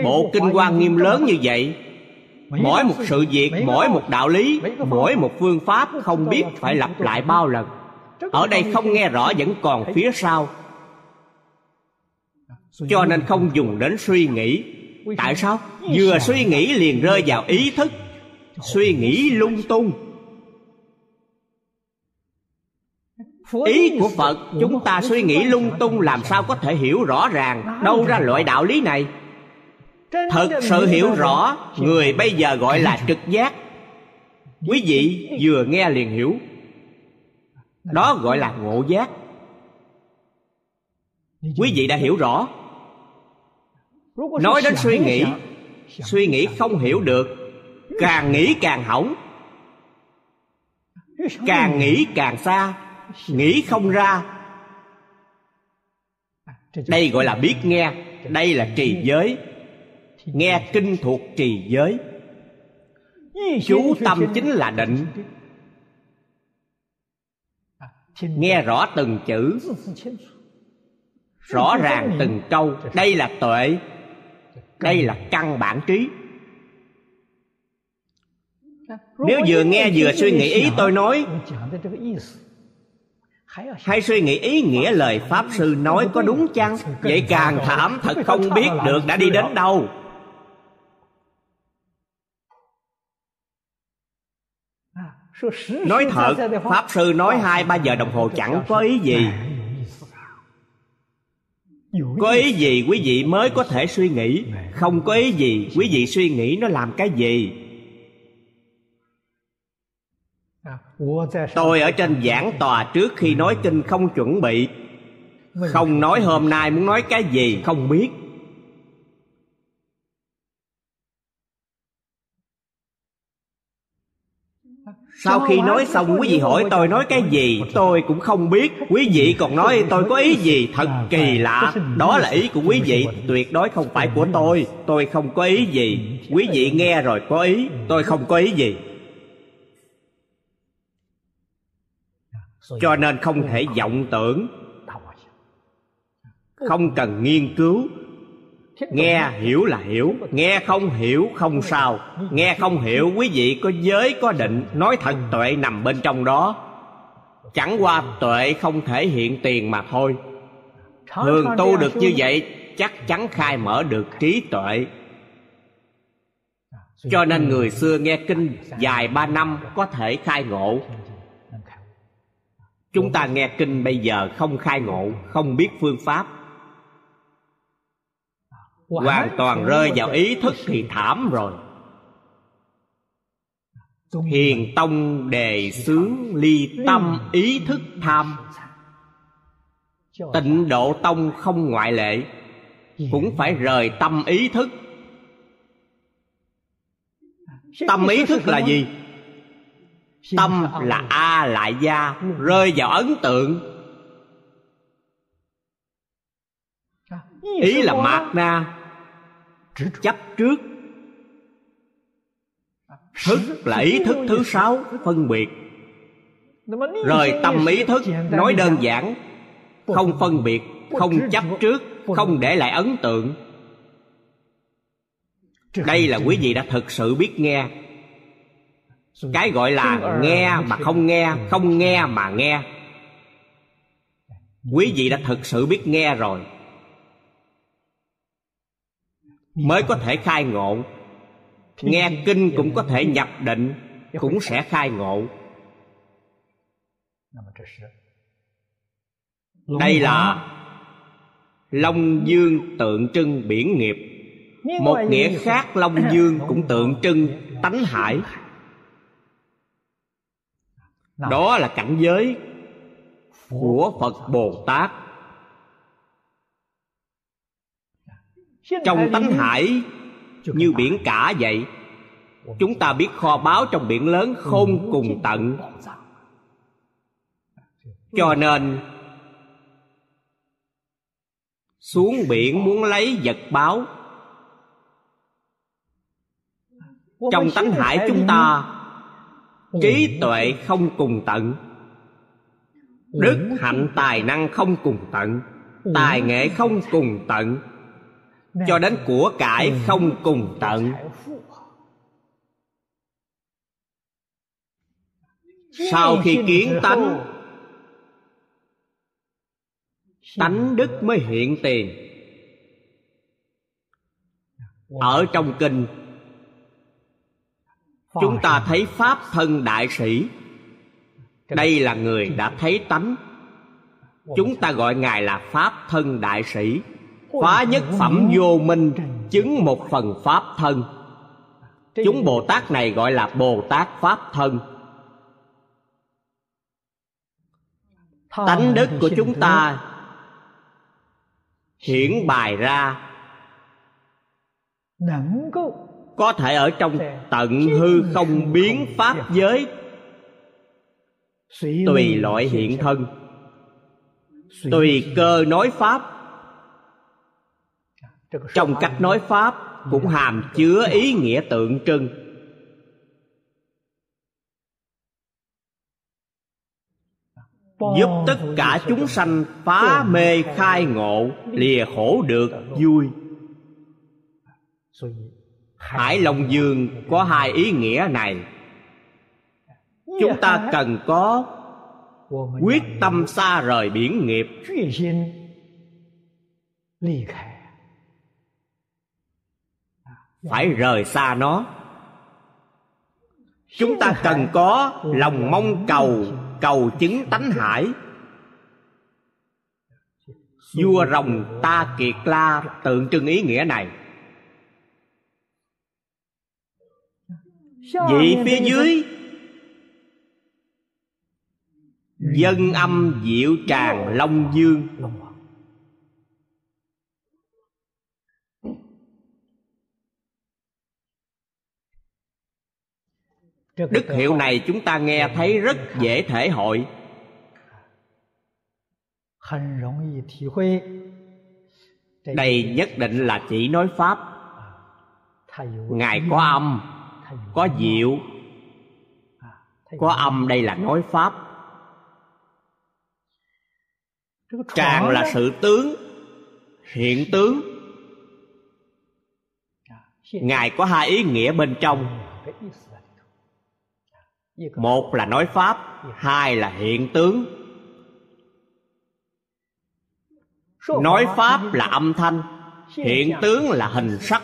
Bộ Kinh Hoa Nghiêm lớn như vậy, mỗi một sự việc, mỗi một đạo lý, mỗi một phương pháp không biết phải lặp lại bao lần. Ở đây không nghe rõ vẫn còn phía sau. Cho nên không dùng đến suy nghĩ. Tại sao? Vừa suy nghĩ liền rơi vào ý thức, suy nghĩ lung tung. Ý của Phật chúng ta suy nghĩ lung tung, làm sao có thể hiểu rõ ràng? Đâu ra loại đạo lý này? Thật sự hiểu rõ, người bây giờ gọi là trực giác. Quý vị vừa nghe liền hiểu, đó gọi là ngộ giác. Quý vị đã hiểu rõ. Nói đến suy nghĩ, suy nghĩ không hiểu được, càng nghĩ càng hỏng, càng nghĩ càng xa, nghĩ không ra. Đây gọi là biết nghe, đây là trì giới. Nghe kinh thuộc trì giới. Chú tâm chính là định. Nghe rõ từng chữ, rõ ràng từng câu. Đây là tuệ, đây là căn bản trí. Nếu vừa nghe vừa suy nghĩ ý tôi nói, hay suy nghĩ ý nghĩa lời Pháp Sư nói có đúng chăng, vậy càng thảm, thật không biết được đã đi đến đâu. Nói thật, Pháp Sư nói hai ba giờ đồng hồ chẳng có ý gì. Có ý gì quý vị mới có thể suy nghĩ. Không có ý gì, quý vị suy nghĩ nó làm cái gì? Tôi ở trên giảng tòa trước khi nói kinh không chuẩn bị, không nói hôm nay muốn nói cái gì không biết. Sau khi nói xong quý vị hỏi tôi nói cái gì, tôi cũng không biết. Quý vị còn nói tôi có ý gì, thật kỳ lạ. Đó là ý của quý vị, tuyệt đối không phải của tôi. Tôi không có ý gì. Quý vị nghe rồi có ý, tôi không có ý gì. Cho nên không thể vọng tưởng, không cần nghiên cứu. Nghe hiểu là hiểu, nghe không hiểu không sao. Nghe không hiểu quý vị có giới có định, nói thật tuệ nằm bên trong đó. Chẳng qua tuệ không thể hiện tiền mà thôi. Thường tu được như vậy chắc chắn khai mở được trí tuệ. Cho nên người xưa nghe kinh dài ba năm có thể khai ngộ. Chúng ta nghe kinh bây giờ không khai ngộ, không biết phương pháp, hoàn toàn rơi vào ý thức thì thảm rồi. Hiền Tông đề xướng ly tâm ý thức tham, Tịnh Độ Tông không ngoại lệ, cũng phải rời tâm ý thức. Tâm ý thức là gì? Tâm là a lại gia, rơi vào ấn tượng. Ý là mạt na, chấp trước. Thức là ý thức thứ sáu, phân biệt. Rời tâm ý thức, nói đơn giản, không phân biệt, không chấp trước, không để lại ấn tượng. Đây là quý vị đã thực sự biết nghe. Cái gọi là nghe mà không nghe, không nghe mà nghe. Quý vị đã thực sự biết nghe rồi, mới có thể khai ngộ. Nghe kinh cũng có thể nhập định, cũng sẽ khai ngộ. Đây là Long Dương tượng trưng biển nghiệp. Một nghĩa khác, Long Dương cũng tượng trưng tánh hải. Đó là cảnh giới của Phật Bồ Tát. Trong tánh hải như biển cả vậy. Chúng ta biết kho báu trong biển lớn không cùng tận. Cho nên xuống biển muốn lấy vật báu, Trong tánh hải chúng ta trí tuệ không cùng tận, đức hạnh tài năng không cùng tận, tài nghệ không cùng tận, cho đến của cải không cùng tận. Sau khi kiến tánh, tánh đức mới hiện tiền. Ở trong kinh chúng ta thấy pháp thân đại sĩ, đây là người đã thấy tánh. Chúng ta gọi ngài là pháp thân đại sĩ, phá nhất phẩm vô minh, chứng một phần pháp thân. Chúng Bồ Tát này gọi là Bồ Tát pháp thân. Tánh đức của chúng ta hiển bài ra, có thể ở trong tận hư không biến pháp giới tùy loại hiện thân, tùy cơ nói pháp. Trong cách nói pháp cũng hàm chứa ý nghĩa tượng trưng. Giúp tất cả chúng sanh phá mê khai ngộ, lìa khổ được vui. Hải Long Dương có hai ý nghĩa này. Chúng ta cần có quyết tâm xa rời biển nghiệp, phải rời xa nó. Chúng ta cần có lòng mong cầu, cầu chứng tánh hải. Vua rồng Ta Kiệt La tượng trưng ý nghĩa này. Vị phía dưới dân âm diệu tràng Long Dương, đức hiệu này chúng ta nghe thấy rất dễ thể hội. Đây nhất định là chỉ nói pháp. Ngài có âm, có diệu, có âm, đây là nói pháp. Tràng là sự tướng, hiện tướng. Ngài có hai ý nghĩa bên trong. Một là nói pháp, hai là hiện tướng. Nói pháp là âm thanh, hiện tướng là hình sắc.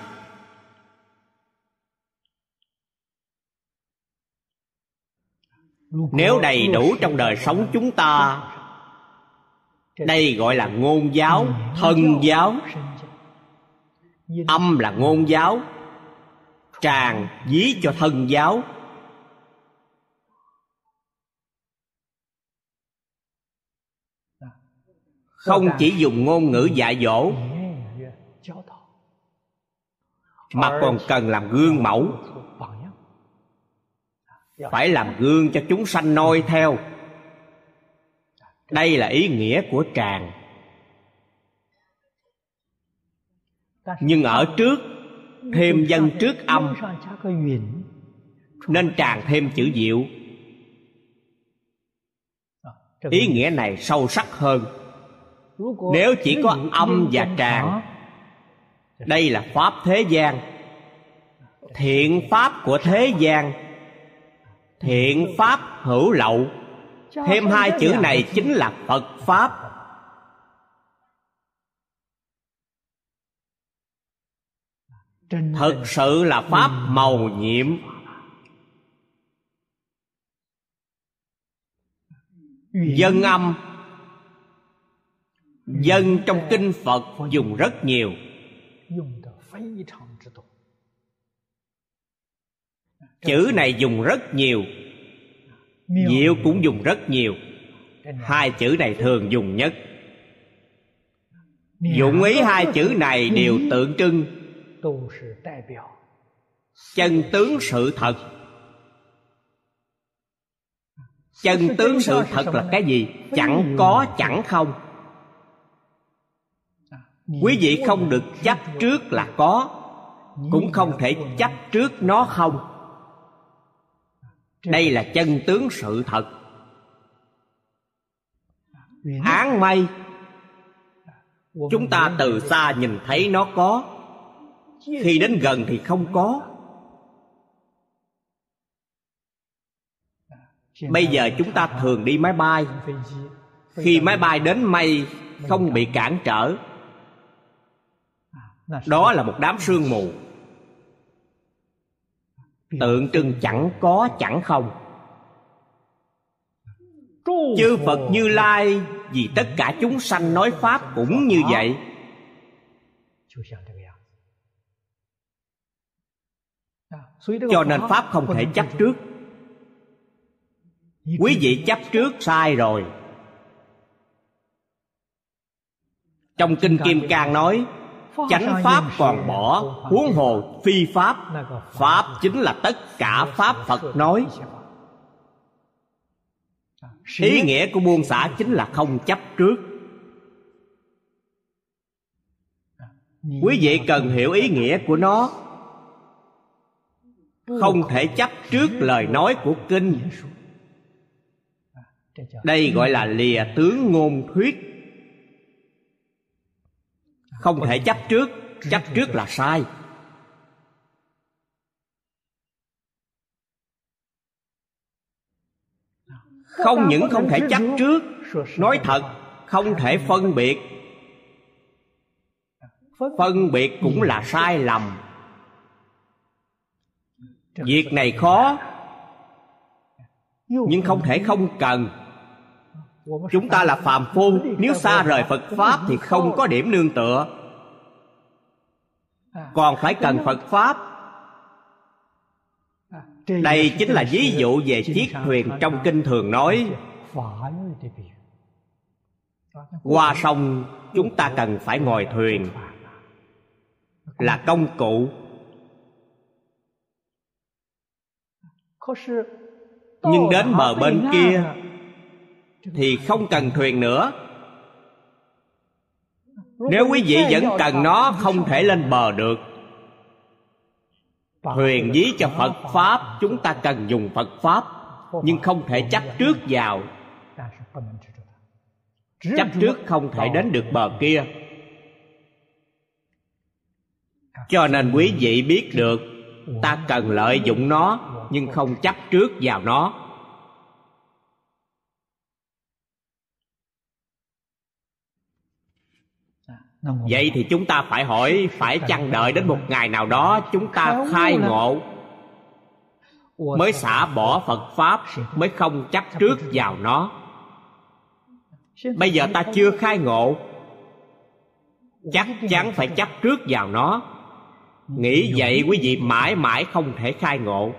Nếu đầy đủ trong đời sống chúng ta, đây gọi là ngôn giáo, thân giáo. Âm là ngôn giáo, tràng ví cho thân giáo. Không chỉ dùng ngôn ngữ dạy dỗ, mà còn cần làm gương mẫu, phải làm gương cho chúng sanh noi theo. Đây là ý nghĩa của tràng. Nhưng ở trước thêm dân trước âm, nên tràng thêm chữ diệu. Ý nghĩa này sâu sắc hơn. Nếu chỉ có âm và tràng, đây là pháp thế gian, thiện pháp của thế gian, thiện pháp hữu lậu. Thêm hai chữ này chính là Phật pháp. Thực sự là pháp màu nhiệm. Dân âm, dân trong kinh Phật dùng rất nhiều. Chữ này dùng rất nhiều, diệu cũng dùng rất nhiều. Hai chữ này thường dùng nhất. Dụng ý hai chữ này đều tượng trưng chân tướng sự thật. Chân tướng sự thật là cái gì? Chẳng có, chẳng không. Quý vị không được chấp trước là có, cũng không thể chấp trước nó không. Đây là chân tướng sự thật. Áng mây, chúng ta từ xa nhìn thấy nó có, khi đến gần thì không có. Bây giờ chúng ta thường đi máy bay, khi máy bay đến mây không bị cản trở, đó là một đám sương mù, tượng trưng chẳng có chẳng không. Chư Phật Như Lai vì tất cả chúng sanh nói pháp cũng như vậy. Cho nên pháp không thể chấp trước. Quý vị chấp trước sai rồi. Trong Kinh Kim Cang nói, chánh pháp còn bỏ, huống hồ phi pháp. Pháp chính là tất cả pháp Phật nói. Ý nghĩa của buông xả chính là không chấp trước. Quý vị cần hiểu ý nghĩa của nó. Không thể chấp trước lời nói của kinh. Đây gọi là lìa tướng ngôn thuyết. Không thể chấp trước. Chấp trước là sai. Không những không thể chấp trước, nói thật không thể phân biệt. Phân biệt cũng là sai lầm. Việc này khó, nhưng không thể không cần. Chúng ta là phàm phu, nếu xa rời Phật Pháp thì không có điểm nương tựa. Còn phải cần Phật Pháp. Đây chính là ví dụ về chiếc thuyền trong kinh thường nói. Qua sông chúng ta cần phải ngồi thuyền, là công cụ. Nhưng đến bờ bên kia thì không cần thuyền nữa. Nếu quý vị vẫn cần nó, không thể lên bờ được. Thuyền ví cho Phật Pháp, chúng ta cần dùng Phật Pháp, nhưng không thể chấp trước vào. Chấp trước không thể đến được bờ kia. Cho nên quý vị biết được, ta cần lợi dụng nó, nhưng không chấp trước vào nó. Vậy thì chúng ta phải hỏi, phải chăng đợi đến một ngày nào đó chúng ta khai ngộ mới xả bỏ Phật Pháp, mới không chấp trước vào nó. Bây giờ ta chưa khai ngộ, chắc chắn phải chấp trước vào nó. Nghĩ vậy quý vị mãi mãi không thể khai ngộ.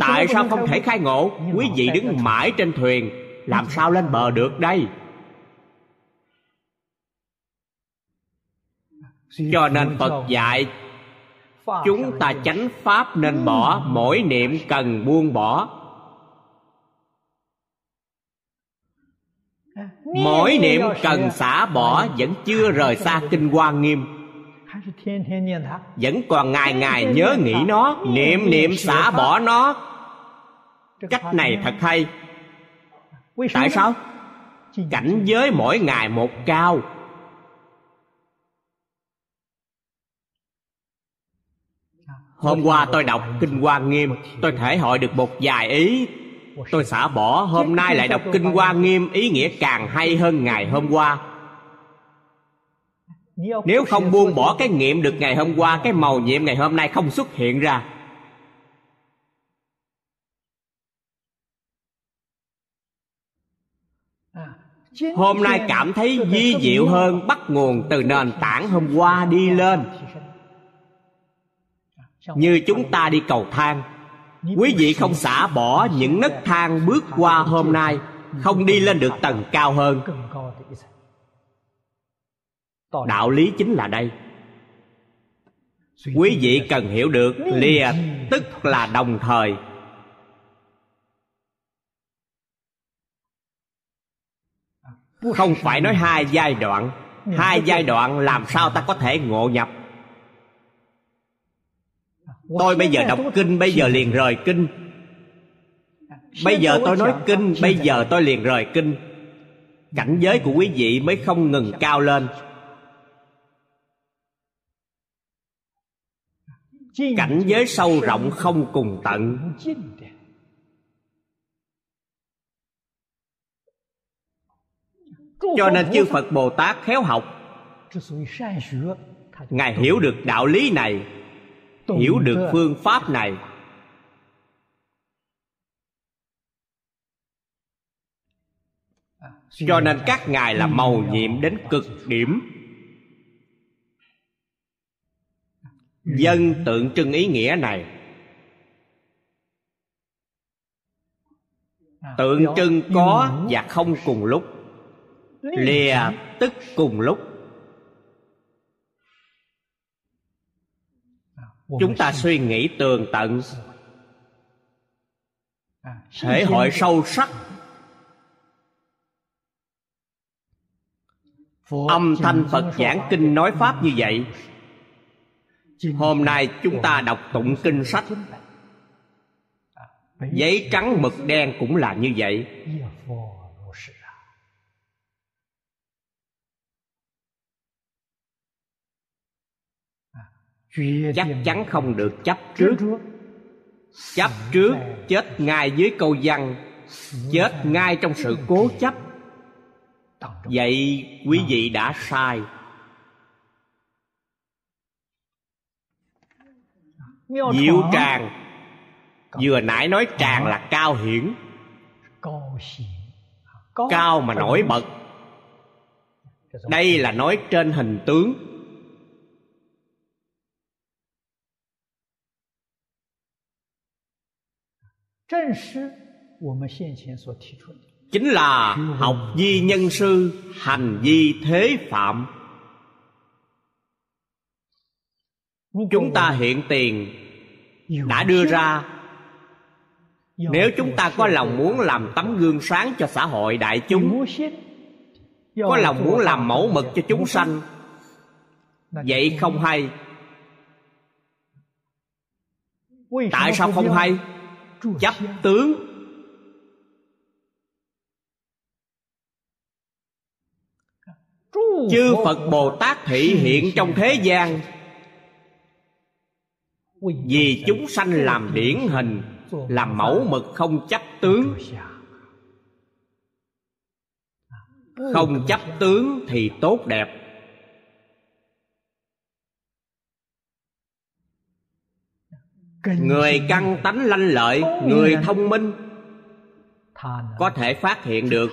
Tại sao không thể khai ngộ? Quý vị đứng mãi trên thuyền, làm sao lên bờ được đây? Cho nên Phật dạy chúng ta chánh pháp nên bỏ, mỗi niệm cần buông bỏ. Mỗi niệm cần xả bỏ vẫn chưa rời xa Kinh Hoa Nghiêm, vẫn còn ngày ngày nhớ nghĩ nó, niệm niệm xả bỏ nó. Cách này thật hay. Tại sao? Cảnh giới mỗi ngày một cao. Hôm qua tôi đọc Kinh Hoa Nghiêm, tôi thể hội được một vài ý, tôi xả bỏ. Hôm nay lại đọc Kinh Hoa Nghiêm, ý nghĩa càng hay hơn ngày hôm qua. Nếu không buông bỏ cái nghiệm được ngày hôm qua, cái màu nhiệm ngày hôm nay không xuất hiện ra. Hôm nay cảm thấy vi diệu hơn, bắt nguồn từ nền tảng hôm qua đi lên. Như chúng ta đi cầu thang, quý vị không xả bỏ những nấc thang bước qua hôm nay, không đi lên được tầng cao hơn. Đạo lý chính là đây. Quý vị cần hiểu được, lìa tức là đồng thời. Không phải nói hai giai đoạn. hai giai đoạn làm sao ta có thể ngộ nhập. Tôi bây giờ đọc kinh, bây giờ liền rời kinh. Bây giờ tôi nói kinh, bây giờ tôi liền rời kinh. Cảnh giới của quý vị mới không ngừng cao lên. Cảnh giới sâu rộng không cùng tận. Cho nên chư Phật Bồ Tát khéo học, Ngài hiểu được đạo lý này, hiểu được phương pháp này. Cho nên các Ngài là mầu nhiệm đến cực điểm. Dân tượng trưng ý nghĩa này, tượng trưng có và không cùng lúc, lìa tức cùng lúc. Chúng ta suy nghĩ tường tận, thể hội sâu sắc. Âm thanh Phật giảng kinh nói pháp như vậy. Hôm nay chúng ta đọc tụng kinh sách, giấy trắng mực đen cũng là như vậy. Chắc chắn không được chấp trước. Chấp trước chết ngay dưới câu văn, chết ngay trong sự cố chấp. Vậy quý vị đã sai. Diệu tràng, vừa nãy nói tràng là cao hiển, cao mà nổi bật. Đây là nói trên hình tướng. Chính là học vi nhân sư, hành vi thế phạm. Chúng ta hiện tiền đã đưa ra. Nếu chúng ta có lòng muốn làm tấm gương sáng cho xã hội đại chúng, có lòng muốn làm mẫu mực cho chúng sanh, vậy không hay. Tại sao không hay? Chấp tướng. Chư Phật Bồ Tát thị hiện trong thế gian, vì chúng sanh làm điển hình, làm mẫu mực, không chấp tướng. Không chấp tướng thì tốt đẹp. Người căn tánh lanh lợi, người thông minh có thể phát hiện được.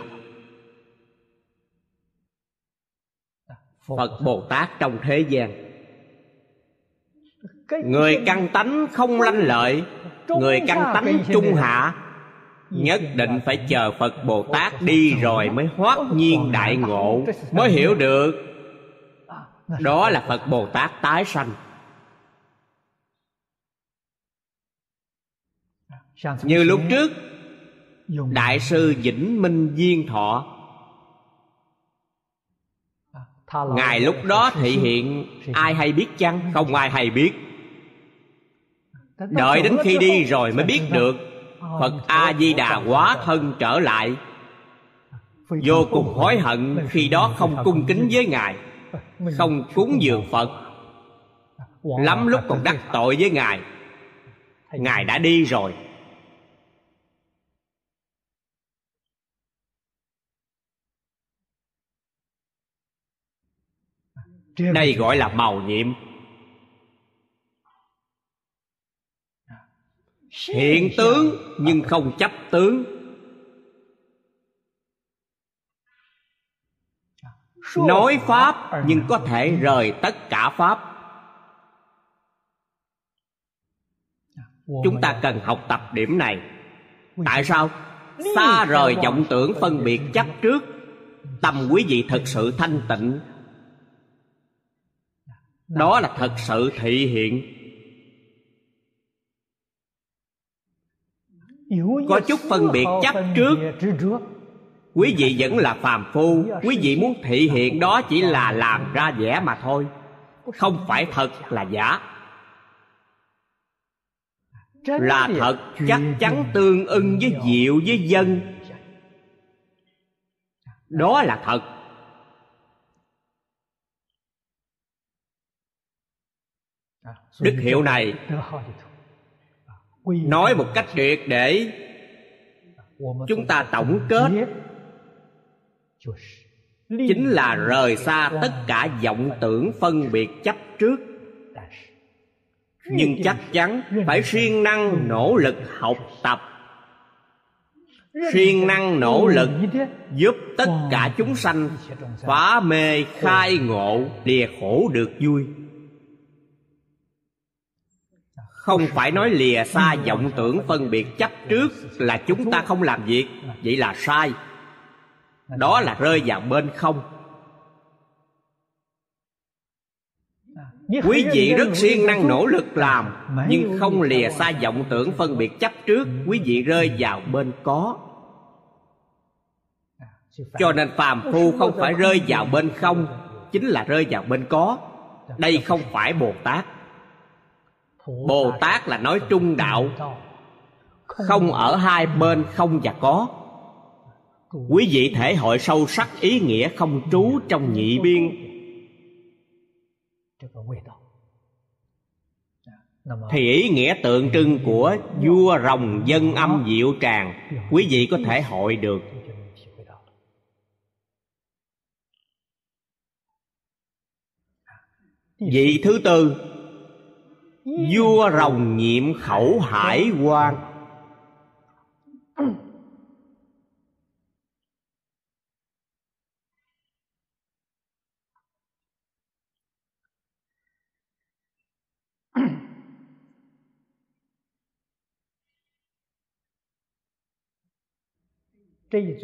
Phật Bồ Tát trong thế gian, người căn tánh không lanh lợi, người căn tánh trung hạ, nhất định phải chờ Phật Bồ Tát đi rồi mới hoát nhiên đại ngộ, mới hiểu được. Đó là Phật Bồ Tát tái sanh. Như lúc trước Đại sư Vĩnh Minh Viên Thọ, Ngài lúc đó thị hiện, ai hay biết chăng? Không ai hay biết. Đợi đến khi đi rồi mới biết được. Phật A-di-đà hóa thân trở lại, vô cùng hối hận khi đó không cung kính với Ngài, không cúng dường Phật. Lắm lúc còn đắc tội với Ngài. Ngài đã đi rồi. Đây gọi là màu nhiệm. Hiện tướng nhưng không chấp tướng. Nói pháp nhưng có thể rời tất cả pháp. Chúng ta cần học tập điểm này. Tại sao? Xa rời vọng tưởng phân biệt chấp trước, tâm quý vị thật sự thanh tịnh. Đó là thật sự thị hiện. Có chút phân biệt chấp trước, quý vị vẫn là phàm phu. Quý vị muốn thị hiện đó chỉ là làm ra vẻ mà thôi, không phải thật là giả. Là thật chắc chắn tương ưng với diệu với dân, đó là thật. Đức hiệu này nói một cách tuyệt để chúng ta tổng kết, chính là rời xa tất cả vọng tưởng phân biệt chấp trước, nhưng chắc chắn phải siêng năng nỗ lực học tập, siêng năng nỗ lực giúp tất cả chúng sanh phá mê khai ngộ, lìa khổ được vui. Không phải nói lìa xa vọng tưởng phân biệt chấp trước là chúng ta không làm việc, vậy là sai. Đó là rơi vào bên không. Quý vị rất siêng năng nỗ lực làm, nhưng không lìa xa vọng tưởng phân biệt chấp trước, quý vị rơi vào bên có. Cho nên phàm phu không phải rơi vào bên không, chính là rơi vào bên có. Đây không phải Bồ Tát. Bồ Tát là nói trung đạo, không ở hai bên không và có. Quý vị thể hội sâu sắc ý nghĩa không trú trong nhị biên. Thì ý nghĩa tượng trưng của vua rồng dân âm diệu tràng, quý vị có thể hội được. Vị thứ tư, vua rồng nhiệm khẩu hải quan.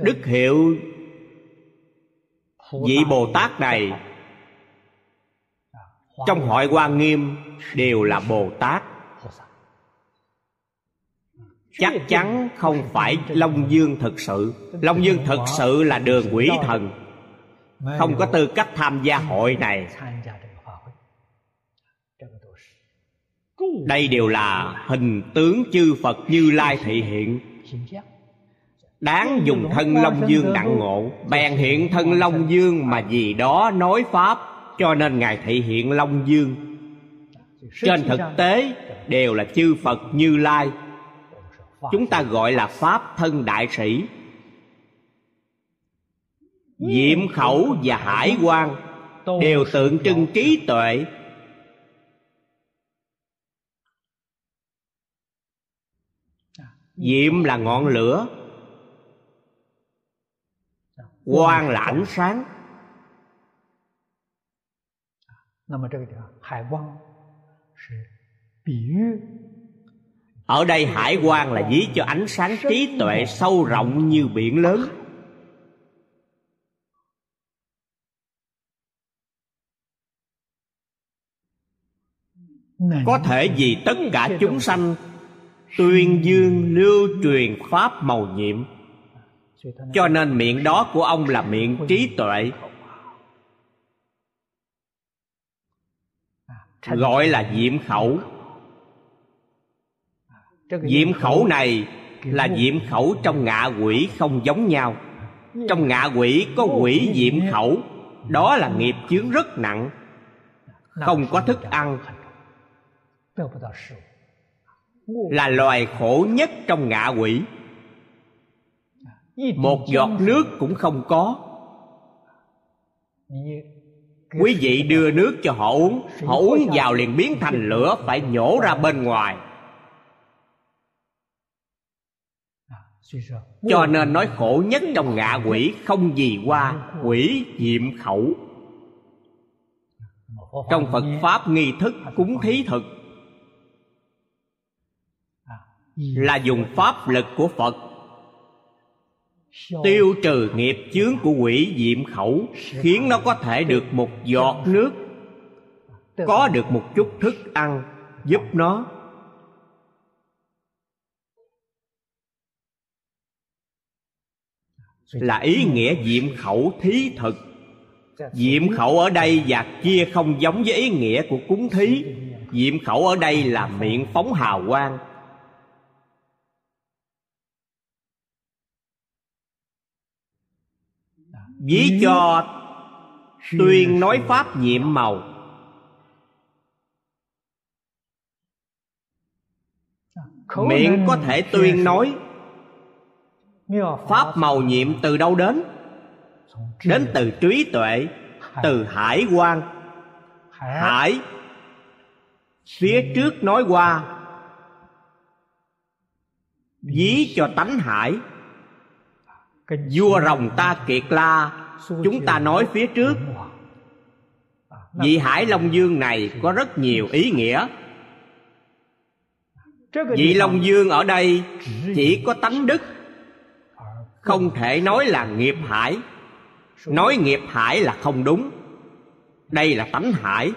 Đức hiệu vị Bồ Tát này trong hội Hoa Nghiêm đều là Bồ Tát, chắc chắn không phải Long Vương thực sự. Long Vương thực sự là đường quỷ thần, không có tư cách tham gia hội này. Đây đều là hình tướng chư Phật Như Lai thị hiện. Đáng dùng thân Long Vương đặng ngộ, bèn hiện thân Long Vương mà vì đó nói pháp, cho nên Ngài thị hiện Long Vương. Trên thực tế đều là chư Phật Như Lai, chúng ta gọi là pháp thân đại sĩ. Diệm khẩu và hải quan đều tượng trưng trí tuệ. Diệm là ngọn lửa, quang là ánh sáng. Ở đây hải quang là ví cho ánh sáng trí tuệ sâu rộng như biển lớn. Có thể vì tất cả chúng sanh tuyên dương lưu truyền pháp màu nhiệm, cho nên miệng đó của ông là miệng trí tuệ, gọi là diệm khẩu. Diệm khẩu này là diệm khẩu trong ngạ quỷ không giống nhau. Trong ngạ quỷ có quỷ diệm khẩu, đó là nghiệp chướng rất nặng, không có thức ăn, là loài khổ nhất trong ngạ quỷ. Một giọt nước cũng không có. Quý vị đưa nước cho họ uống, họ uống vào liền biến thành lửa, phải nhổ ra bên ngoài. Cho nên nói khổ nhất trong ngạ quỷ không gì qua quỷ diệm khẩu. Trong Phật Pháp nghi thức cúng thí thực là dùng pháp lực của Phật tiêu trừ nghiệp chướng của quỷ diệm khẩu, khiến nó có thể được một giọt nước, có được một chút thức ăn giúp nó. là ý nghĩa diệm khẩu thí thực. Diệm khẩu ở đây và kia không giống với ý nghĩa của cúng thí. Diệm khẩu ở đây là miệng phóng hào quang. Ví cho tuyên nói pháp nhiệm màu, miệng có thể tuyên nói pháp màu nhiệm. Từ đâu đến? Đến từ trí tuệ, từ hải quan. Hải phía trước nói qua, ví cho tánh hải. Vua rồng ta Kiệt La, chúng ta nói phía trước. Vị Hải Long Dương này có rất nhiều ý nghĩa. Vị Long Dương ở đây chỉ có tánh đức, không thể nói là nghiệp hải. Nói nghiệp hải là không đúng. Đây là tánh hải.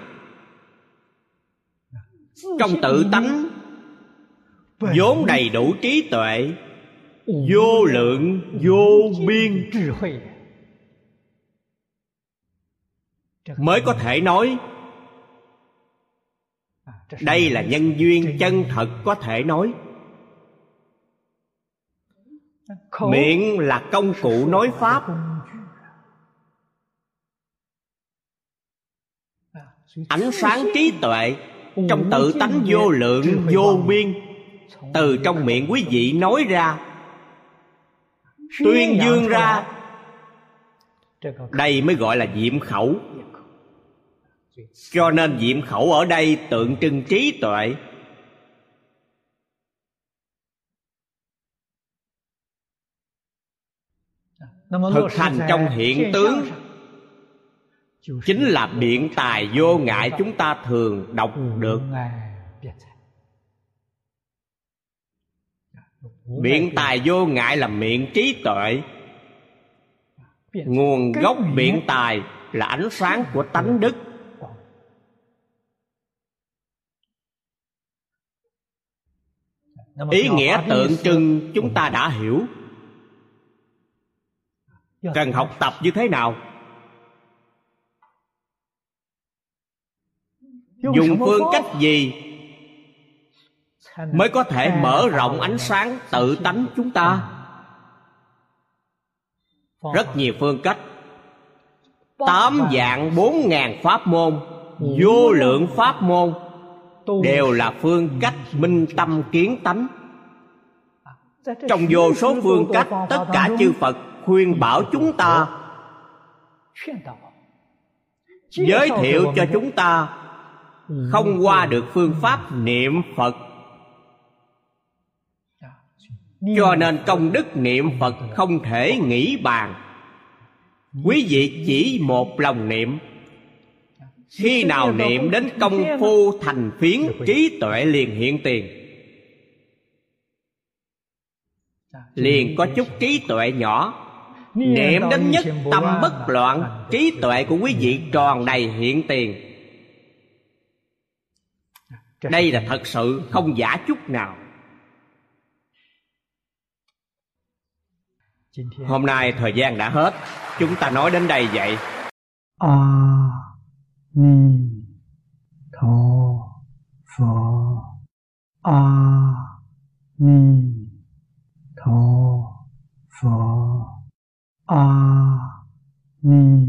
Trong tự tánh vốn đầy đủ trí tuệ, vô lượng vô biên trí huệ, mới có thể nói. Đây là nhân duyên chân thật có thể nói. Miệng là công cụ nói pháp. Ánh sáng trí tuệ trong tự tánh vô lượng vô biên từ trong miệng quý vị nói ra, tuyên dương ra, đây mới gọi là diệm khẩu. Cho nên diệm khẩu ở đây tượng trưng trí tuệ. Thực hành trong hiện tướng chính là biện tài vô ngại, chúng ta thường đọc được. Biện tài vô ngại là miệng trí tuệ. Nguồn gốc biện tài là ánh sáng của tánh đức. Ý nghĩa tượng trưng chúng ta đã hiểu. Cần học tập như thế nào? Dùng phương cách gì mới có thể mở rộng ánh sáng tự tánh chúng ta? Rất nhiều phương cách. Tám vạn bốn ngàn pháp môn, vô lượng pháp môn, đều là phương cách minh tâm kiến tánh. Trong vô số phương cách, tất cả chư Phật khuyên bảo chúng ta, giới thiệu cho chúng ta, không qua được phương pháp niệm Phật. Cho nên công đức niệm Phật không thể nghĩ bàn. Quý vị chỉ một lòng niệm. Khi nào niệm đến công phu thành phiến, trí tuệ liền hiện tiền. Liền có chút trí tuệ nhỏ. Niệm đến nhất tâm bất loạn, trí tuệ của quý vị tròn đầy hiện tiền. Đây là thật sự, không giả chút nào. Hôm nay thời gian đã hết, chúng ta nói đến đây vậy. A Ni Tho Phật. A Ni Tho Phật. A Ni